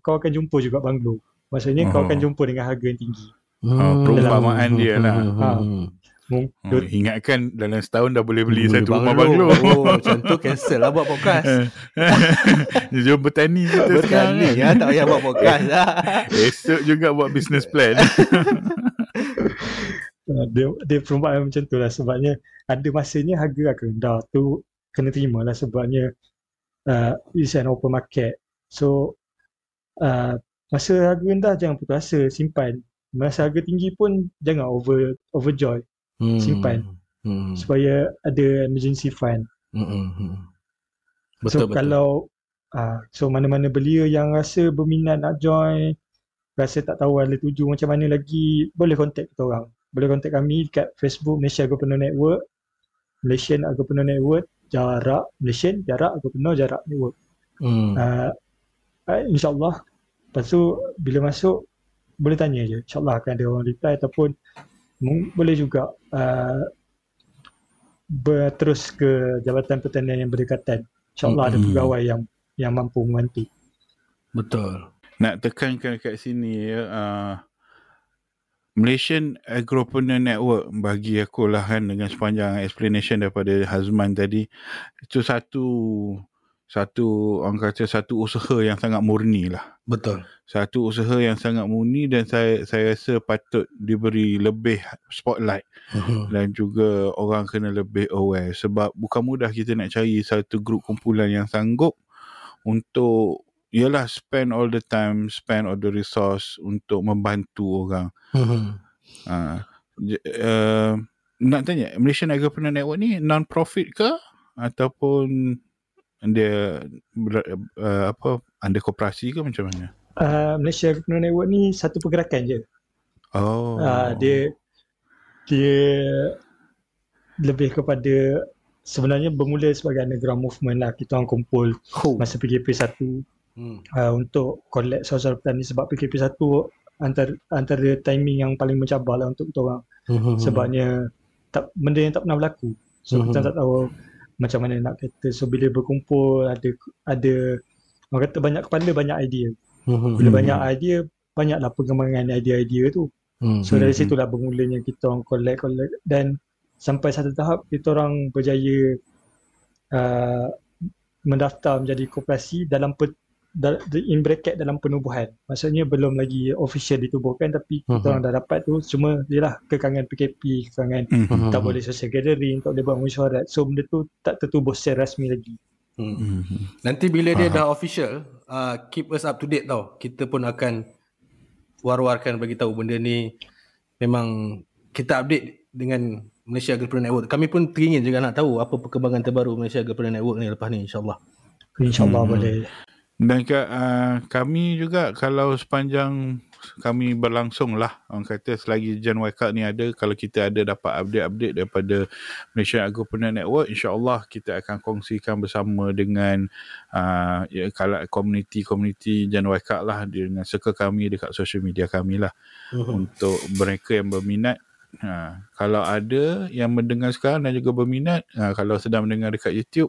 kau akan jumpa juga banglo. Maksudnya kau akan jumpa dengan harga yang tinggi. Perumpamaan dia lah. Ingatkan dalam setahun dah boleh beli satu rumah banglo. Macam tu cancel lah buat podcast. Jom bertani kita bertani sekarang. Tak payah buat podcast lah. Esok juga buat business plan. Dia perumpamaan macam tu lah. Sebabnya ada masanya harga akan rendah, tu kena terima lah. Sebabnya it's an open market. So masa harga rendah jangan putus asa, simpan. Masa harga tinggi pun jangan overjoy. Simpan supaya ada emergency fund. Betul. Kalau mana-mana belia yang rasa berminat nak join, rasa tak tahu ada tuju macam mana lagi, boleh contact kita orang. Boleh contact kami dekat Facebook Malaysian Agropreneur Network, Malaysian Agropreneur Network jarak Malaysian jarak Agropreneur jarak Network. InsyaAllah. Lepas tu bila masuk boleh tanya je, InsyaAllah akan ada orang reply. Ataupun boleh juga berterus ke Jabatan Pertanian yang berdekatan. InsyaAllah ada pegawai yang mampu membantu. Betul. Nak tekankan kat sini ya, Malaysian Agropreneur Network bagi aku lah kan, dengan sepanjang explanation daripada Hazman tadi, itu satu orang kata satu usaha yang sangat murni lah. Betul. Satu usaha yang sangat murni, dan saya rasa patut diberi lebih spotlight dan juga orang kena lebih aware, sebab bukan mudah kita nak cari satu grup kumpulan yang sanggup untuk ialah spend all the resource untuk membantu orang. Nak tanya, Malaysian Agropreneur Network ni non-profit ke ataupun dia under koperasi ke macam mana? Malaysian Agropreneur Network ni satu pergerakan je. Dia lebih kepada, sebenarnya bermula sebagai underground movement lah. Kita orang kumpul masa PKP 1 untuk collect saudara petani, sebab PKP1 antara timing yang paling mencabar lah untuk kita orang. Sebabnya benda yang tak pernah berlaku, so kita tak tahu macam mana nak kata. So bila berkumpul, ada orang kata banyak kepala banyak idea. Bila banyak idea, banyaklah pengembangan idea-idea tu. So dari situlah bermulanya kita orang collect, dan sampai satu tahap kita orang berjaya mendaftar menjadi koperasi dalam in bracket dalam penubuhan. Maksudnya belum lagi official ditubuhkan, tapi kita orang dah dapat tu. Cuma ialah kekangan PKP, kekangan tak boleh social gathering, tak boleh buat mesyuarat. So benda tu tak tertubuh secara rasmi lagi. Nanti bila dia dah official, keep us up to date tau. Kita pun akan war-warkan bagi tahu benda ni. Memang kita update dengan Malaysia Agropreneur Network. Kami pun teringin juga nak tahu apa perkembangan terbaru Malaysia Agropreneur Network ni lepas ni, insyaAllah. InsyaAllah boleh. Dan kami juga, kalau sepanjang kami berlangsung lah, orang kata selagi Gen Y Cult ni ada, kalau kita ada dapat update-update daripada Malaysian Agropreneur Network, insyaAllah kita akan kongsikan bersama dengan kalau community Gen Y Cult lah, dengan circle kami dekat social media kami lah. Untuk mereka yang berminat, kalau ada yang mendengar sekarang dan juga berminat, kalau sedang mendengar dekat YouTube,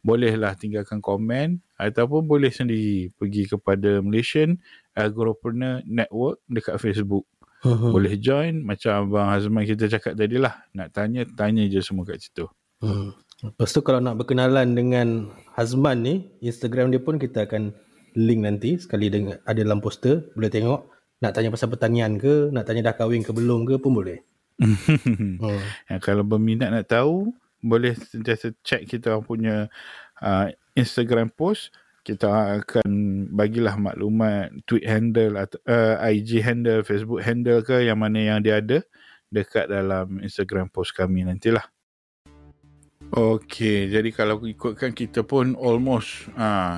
bolehlah tinggalkan komen, ataupun boleh sendiri pergi kepada Malaysian Agropreneur Network dekat Facebook. Boleh join, macam Abang Hazman kita cakap tadi lah, nak tanya je semua kat situ. Lepas tu kalau nak berkenalan dengan Hazman ni, Instagram dia pun kita akan link nanti sekali dengan, ada dalam poster, boleh tengok. Nak tanya pasal pertanian ke, nak tanya dah kahwin ke belum ke pun boleh. Ya, kalau berminat nak tahu, boleh sentiasa check kita punya Instagram post. Kita akan bagilah maklumat tweet handle atau IG handle, Facebook handle ke, yang mana yang dia ada dekat dalam Instagram post kami nantilah. Okey, jadi kalau ikutkan kita pun almost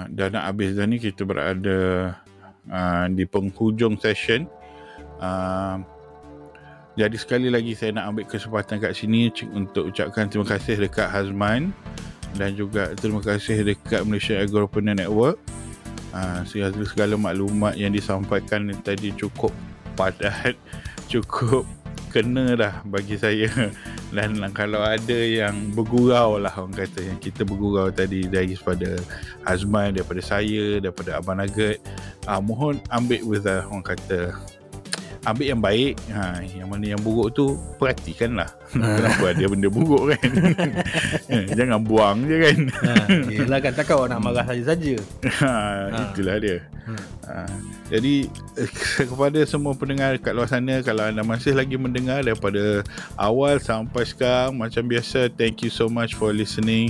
dah nak habis dah ni. Kita berada di penghujung session. Jadi sekali lagi saya nak ambil kesempatan kat sini untuk ucapkan terima kasih dekat Hazman dan juga terima kasih dekat Malaysia Agropreneur Network. Segala maklumat yang disampaikan tadi cukup padat, cukup kena dah bagi saya. Dan kalau ada yang bergurau lah, orang kata yang kita bergurau tadi, daripada Hazman, daripada saya, daripada Abang Naga, mohon ambil with the, orang kata, ambil yang baik, yang mana yang buruk tu perhatikanlah. Kenapa ada benda buruk kan? Jangan buang je kan. Yelah, kan takkan awak nak marah saya saja. Itulah dia. Jadi kepada semua pendengar kat luar sana, kalau anda masih lagi mendengar daripada awal sampai sekarang, macam biasa, thank you so much for listening.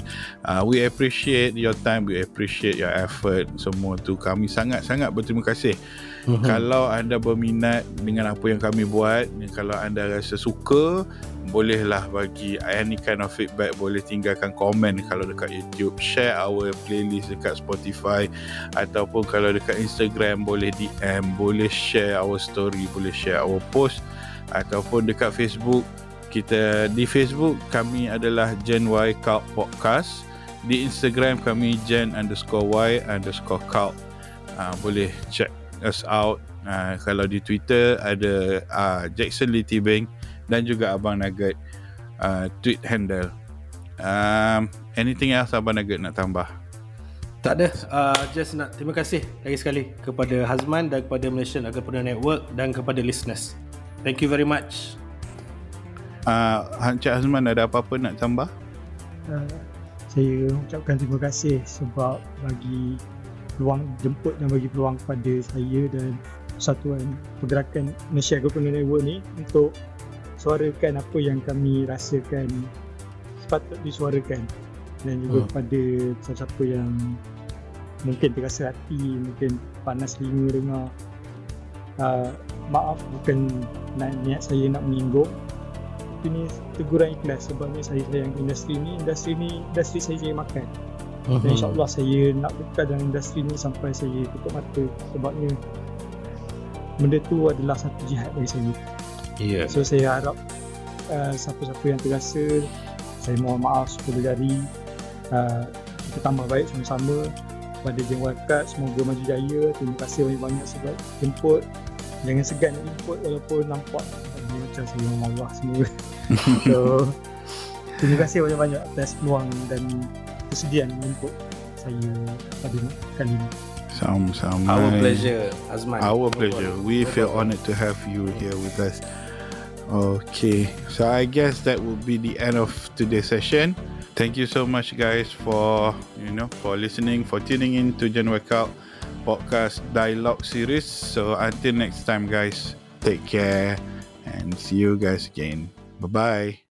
We appreciate your time, we appreciate your effort. Semua tu kami sangat-sangat berterima kasih. Kalau anda berminat dengan apa yang kami buat, kalau anda rasa suka, bolehlah bagi any kind of feedback. Boleh tinggalkan komen kalau dekat YouTube, share our playlist dekat Spotify, ataupun kalau dekat Instagram boleh DM, boleh share our story, boleh share our post, ataupun dekat Facebook. Kita di Facebook kami adalah Gen Y Cult Podcast, di Instagram kami Gen_Y_Cult. Boleh check us out. Kalau di Twitter ada Jackson Liti Beng dan juga Abang Nugget tweet handle. Anything else Abang Naga nak tambah? Tak ada. Just nak terima kasih lagi sekali kepada Hazman dan kepada Malaysian Agropreneur Network dan kepada listeners. Thank you very much. Encik Hazman, ada apa-apa nak tambah? Saya ucapkan terima kasih sebab bagi peluang, jemput dan bagi peluang kepada saya dan Persatuan Pergerakan Malaysia Agropreneur Network ni untuk suarakan apa yang kami rasakan sepatut disuarakan, dan juga kepada siapa-siapa yang mungkin terasa hati, mungkin panas linga dengar. Maaf, bukan niat saya nak menyinggung. Ini teguran ikhlas sebabnya saya sayang industri saya makan. Dan insyaAllah saya nak berkata dalam industri ni sampai saya tutup mata, sebabnya benda tu adalah satu jihad bagi saya. So saya harap siapa-siapa yang terasa, saya mohon maaf sepuluh jari. Kita tambah baik sama-sama. Kepada Gen Y Cult, semoga maju jaya. Terima kasih banyak-banyak sebab input. Jangan segan input walaupun nampak macam saya malah semua. So terima kasih banyak-banyak atas peluang dan kesediaan input saya pada kali ini. Sama-sama. Our pleasure, Hazman. Our pleasure. We feel honoured to have you here with us. Okay, so I guess that would be the end of today's session. Thank you so much, guys, for listening, for tuning in to Gen Y Cult Podcast Dialogue Series. So until next time, guys, take care and see you guys again. Bye bye.